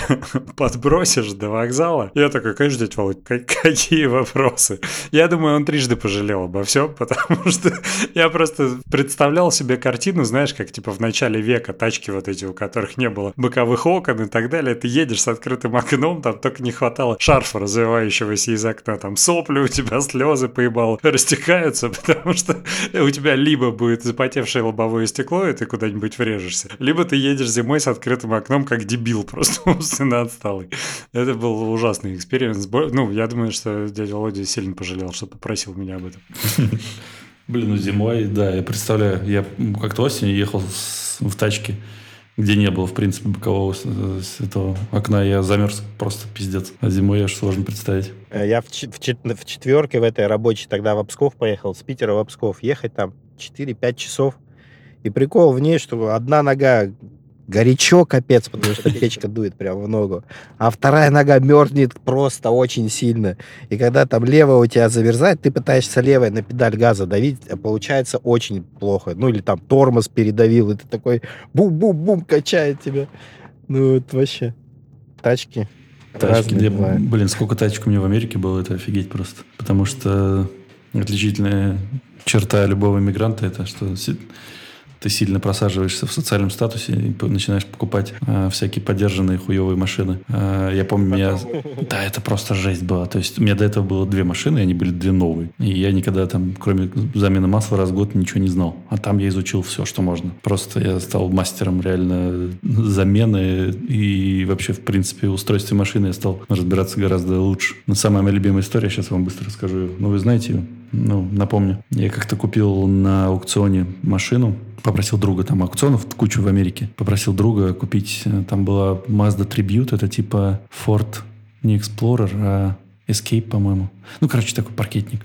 подбросишь до вокзала? Я такой, конечно, дядь Володь, какие вопросы? Я думаю, он трижды пожалел обо всем, потому что я просто представлял себе картину, знаешь, как типа в начале века тачки вот эти, у которых не было боковых окон и так далее, ты едешь с открытым окном, там только не хватало шарфа, развивающегося из окна, там сопли у тебя, слезы поебал, растекаются, потому что у тебя либо будет запотевшее лобовое стекло, и ты куда-нибудь врежешься, либо ты едешь зимой с открытым окном, как дебил, просто умственно отсталый. Это был ужасный экспириенс. Ну, я думаю, что дядя Володя сильно пожалел, что попросил меня об этом. Блин, ну зимой, да, я представляю, я как-то осенью ехал в тачке, где не было, в принципе, бокового этого окна. Я замерз просто пиздец. А зимой я же сложно представить. Я в, чет- в, чет- в четверке в этой рабочей тогда в Псков поехал. С Питера в Псков ехать там четыре-пять часов. И прикол в ней, что одна нога горячо, капец, потому что печка дует прямо в ногу. А вторая нога мерзнет просто очень сильно. И когда там левая у тебя замерзает, ты пытаешься левой на педаль газа давить, а получается очень плохо. Ну, или там тормоз передавил, и ты такой бум-бум-бум качает тебя. Ну, это вообще тачки. Тачки, где, блин, сколько тачек у меня в Америке было, это офигеть просто. Потому что отличительная черта любого иммигранта это, что... ты сильно просаживаешься в социальном статусе и начинаешь покупать э, всякие подержанные хуевые машины. Э, я помню, меня... Да, это просто жесть была. То есть у меня до этого было две машины, и они были две новые. И я никогда там, кроме замены масла раз в год, ничего не знал. А там я изучил все, что можно. Просто я стал мастером реально замены и вообще, в принципе, устройстве машины я стал разбираться гораздо лучше. Но самая моя любимая история, сейчас вам быстро расскажу. Ну, вы знаете ее? Ну, напомню. Я как-то купил на аукционе машину, попросил друга, там аукционов кучу в Америке, попросил друга купить, там была Mazda Tribute, это типа Ford, не Explorer, а Escape, по-моему. Ну, короче, такой паркетник.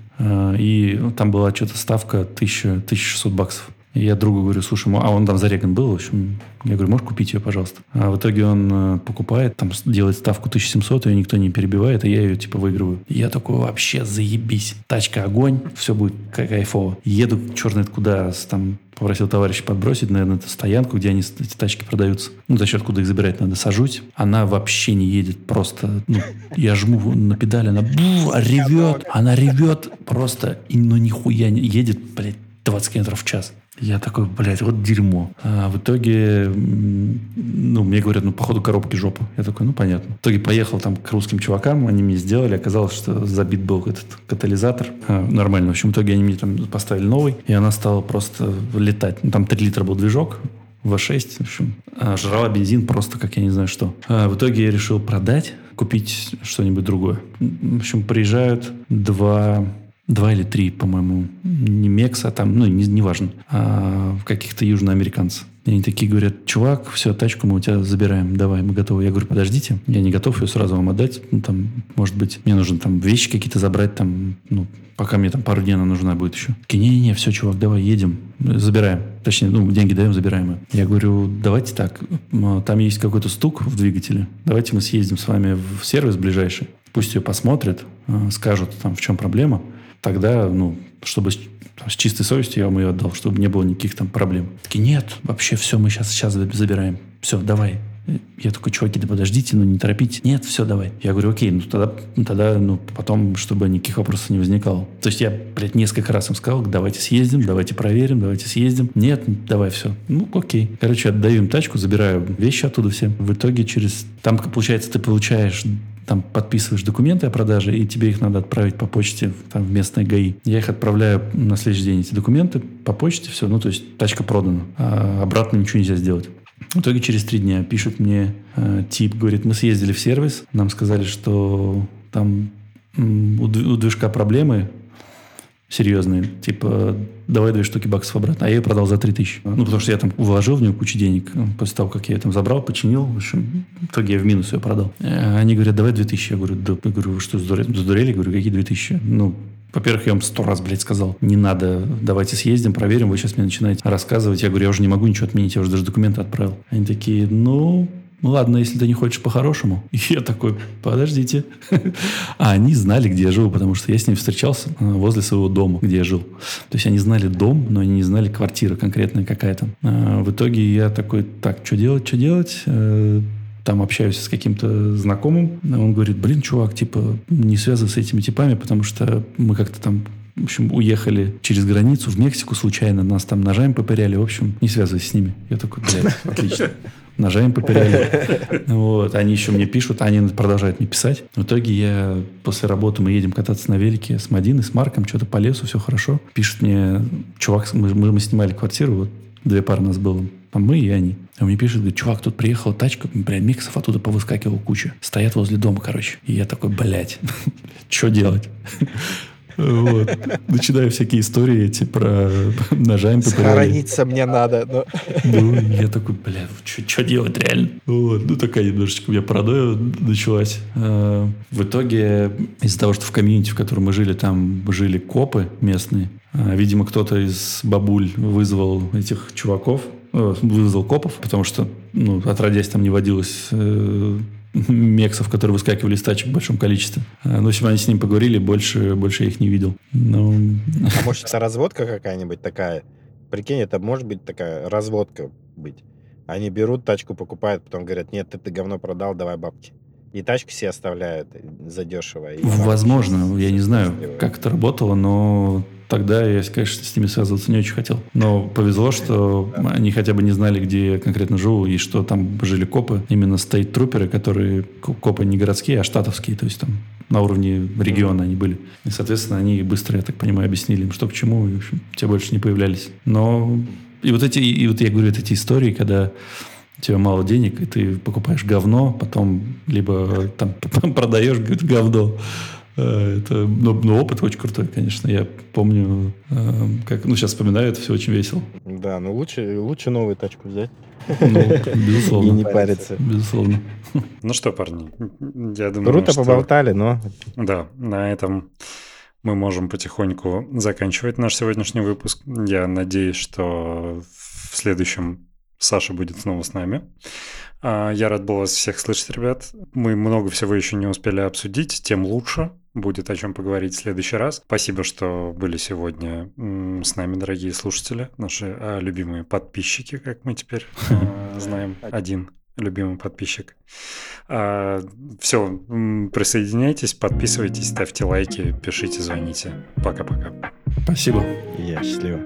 И там была что-то ставка тысяча шестьсот баксов. И я другу говорю, слушай, а он там зареган был, в общем, я говорю, можешь купить ее, пожалуйста? А в итоге он покупает, там делает ставку тысяча семьсот, ее никто не перебивает, а я ее типа выигрываю. И я такой, вообще заебись, тачка огонь, все будет кайфово. Еду, черт знает куда, там попросил товарища подбросить, наверное, это стоянку, где они, эти тачки продаются. Ну, за счет куда их забирать надо, сажусь. Она вообще не едет, просто, ну, я жму на педали, она бух, ревет, она ревет просто, но нихуя не едет, блядь, двадцать километров в час. Я такой, блядь, вот дерьмо. А в итоге, ну, мне говорят, ну, походу, коробки жопа. Я такой, ну, понятно. В итоге поехал там к русским чувакам, они мне сделали. Оказалось, что забит был этот катализатор. А, нормально. В общем, в итоге они мне там поставили новый, и она стала просто летать. Ну, там три литра был движок, вэ шесть, в общем. А жрала бензин просто как я не знаю что. А в итоге я решил продать, купить что-нибудь другое. В общем, приезжают два... Два или три, по-моему, не мекса, там, ну, не, не важно, а каких-то южноамериканцев. И они такие говорят: чувак, все, тачку мы у тебя забираем, давай, мы готовы. Я говорю: подождите, я не готов ее сразу вам отдать. Ну, там, может быть, мне нужно там вещи какие-то забрать, там, ну, пока мне там пару дней она нужна будет еще. Такие: не-не-не, все, чувак, давай, едем, забираем. Точнее, ну, деньги даем, забираем ее. Я говорю: давайте так, там есть какой-то стук в двигателе, давайте мы съездим с вами в сервис ближайший, пусть ее посмотрят, скажут там, в чем проблема. Тогда, ну, чтобы с, с чистой совестью я вам ее отдал, чтобы не было никаких там проблем. Такие: нет, вообще все, мы сейчас, сейчас забираем. Все, давай. Я такой: чуваки, да подождите, ну не торопите. Нет, все, давай. Я говорю: окей, ну тогда, тогда ну потом, чтобы никаких вопросов не возникало. То есть я, блядь, несколько раз им сказал: давайте съездим, давайте проверим, давайте съездим. Нет, давай все. Ну, окей. Короче, отдаю им тачку, забираю вещи оттуда все. В итоге через... Там, получается, ты получаешь... Там подписываешь документы о продаже, и тебе их надо отправить по почте там, в местное ГАИ. Я их отправляю на следующий день, эти документы, по почте, все. Ну, то есть тачка продана, а обратно ничего нельзя сделать. В итоге через три дня пишет мне э, тип, говорит: мы съездили в сервис, нам сказали, что там м, у, у движка проблемы серьезные, типа... давай две штуки баксов обратно. А я ее продал за три тысячи. Ну, потому что я там вложил в нее кучу денег. После того, как я ее там забрал, починил, в общем, в итоге я в минус ее продал. Они говорят: давай две тысячи. Я говорю: да. Я говорю: вы что, задурели? Я говорю: какие две тысячи? Ну, во-первых, я вам сто раз, блядь, сказал: не надо, давайте съездим, проверим. Вы сейчас мне начинаете рассказывать. Я говорю: я уже не могу ничего отменить, я уже даже документы отправил. Они такие: ну... ну ладно, если ты не хочешь по-хорошему. И я такой: подождите. А они знали, где я живу, потому что я с ним встречался возле своего дома, где я жил. То есть они знали дом, но они не знали квартира конкретная какая-то. В итоге я такой: так, что делать, что делать? Там общаюсь с каким-то знакомым. Он говорит: блин, чувак, типа, не связывайся с этими типами, потому что мы как-то там... В общем, уехали через границу в Мексику случайно. Нас там ножами попыряли. В общем, не связывайся с ними. Я такой: блядь, отлично. Ножами попыряли. Вот. Они еще мне пишут. Они продолжают мне писать. В итоге я... После работы мы едем кататься на велике с Мадиной, с Марком. Что-то по лесу, все хорошо. Пишет мне: чувак, мы, мы, мы снимали квартиру. Вот две пары нас было. Мы и они. Он мне пишет, говорит: чувак, тут приехала тачка, блядь, мексов оттуда повыскакивала куча. Стоят возле дома, короче. И я такой: блядь, что делать? Вот. Начинаю всякие истории эти про ножами попыряли. Схорониться мне надо. Но... Ну, я такой: бля, что делать реально? Вот. Ну, такая немножечко у меня паранойя началась. В итоге, из-за того, что в комьюнити, в котором мы жили, там жили копы местные, видимо, кто-то из бабуль вызвал этих чуваков, вызвал копов, потому что, ну, отродясь, там не водилось... мексов, которые выскакивали из тачек в большом количестве. Ну, если бы они с ним поговорили, больше, больше я их не видел. Но... А может, это разводка какая-нибудь такая? Прикинь, это может быть такая разводка быть. Они берут, тачку покупают, потом говорят: нет, ты, ты говно продал, давай бабки. И тачку себе оставляют задешево. Возможно, я не знаю, как это работало, но... Тогда я, конечно, с ними связываться не очень хотел. Но повезло, что они хотя бы не знали, где я конкретно живу, и что там жили копы. Именно стейт-труперы, которые... Копы не городские, а штатовские. То есть там на уровне региона они были. И, соответственно, они быстро, я так понимаю, объяснили им, что к чему. И, в общем, те больше не появлялись. Но... И вот эти... И вот я говорю, вот эти истории, когда... У тебя мало денег, и ты покупаешь говно, потом либо там продаешь говно. Это, ну, ну, опыт очень крутой, конечно. Я помню, э, как... Ну, сейчас вспоминаю, это все очень весело. Да, ну лучше, лучше новую тачку взять. Ну, безусловно. И не париться. Безусловно. Ну что, парни, я думаю, круто что... поболтали, но... Да, на этом мы можем потихоньку заканчивать наш сегодняшний выпуск. Я надеюсь, что в следующем Саша будет снова с нами. Я рад был вас всех слышать, ребят. Мы много всего еще не успели обсудить, тем лучше. Будет о чем поговорить в следующий раз. Спасибо, что были сегодня с нами, дорогие слушатели, наши любимые подписчики, как мы теперь знаем. Один любимый подписчик. Все, присоединяйтесь, подписывайтесь, ставьте лайки, пишите, звоните. Пока-пока. Спасибо. Я счастлива.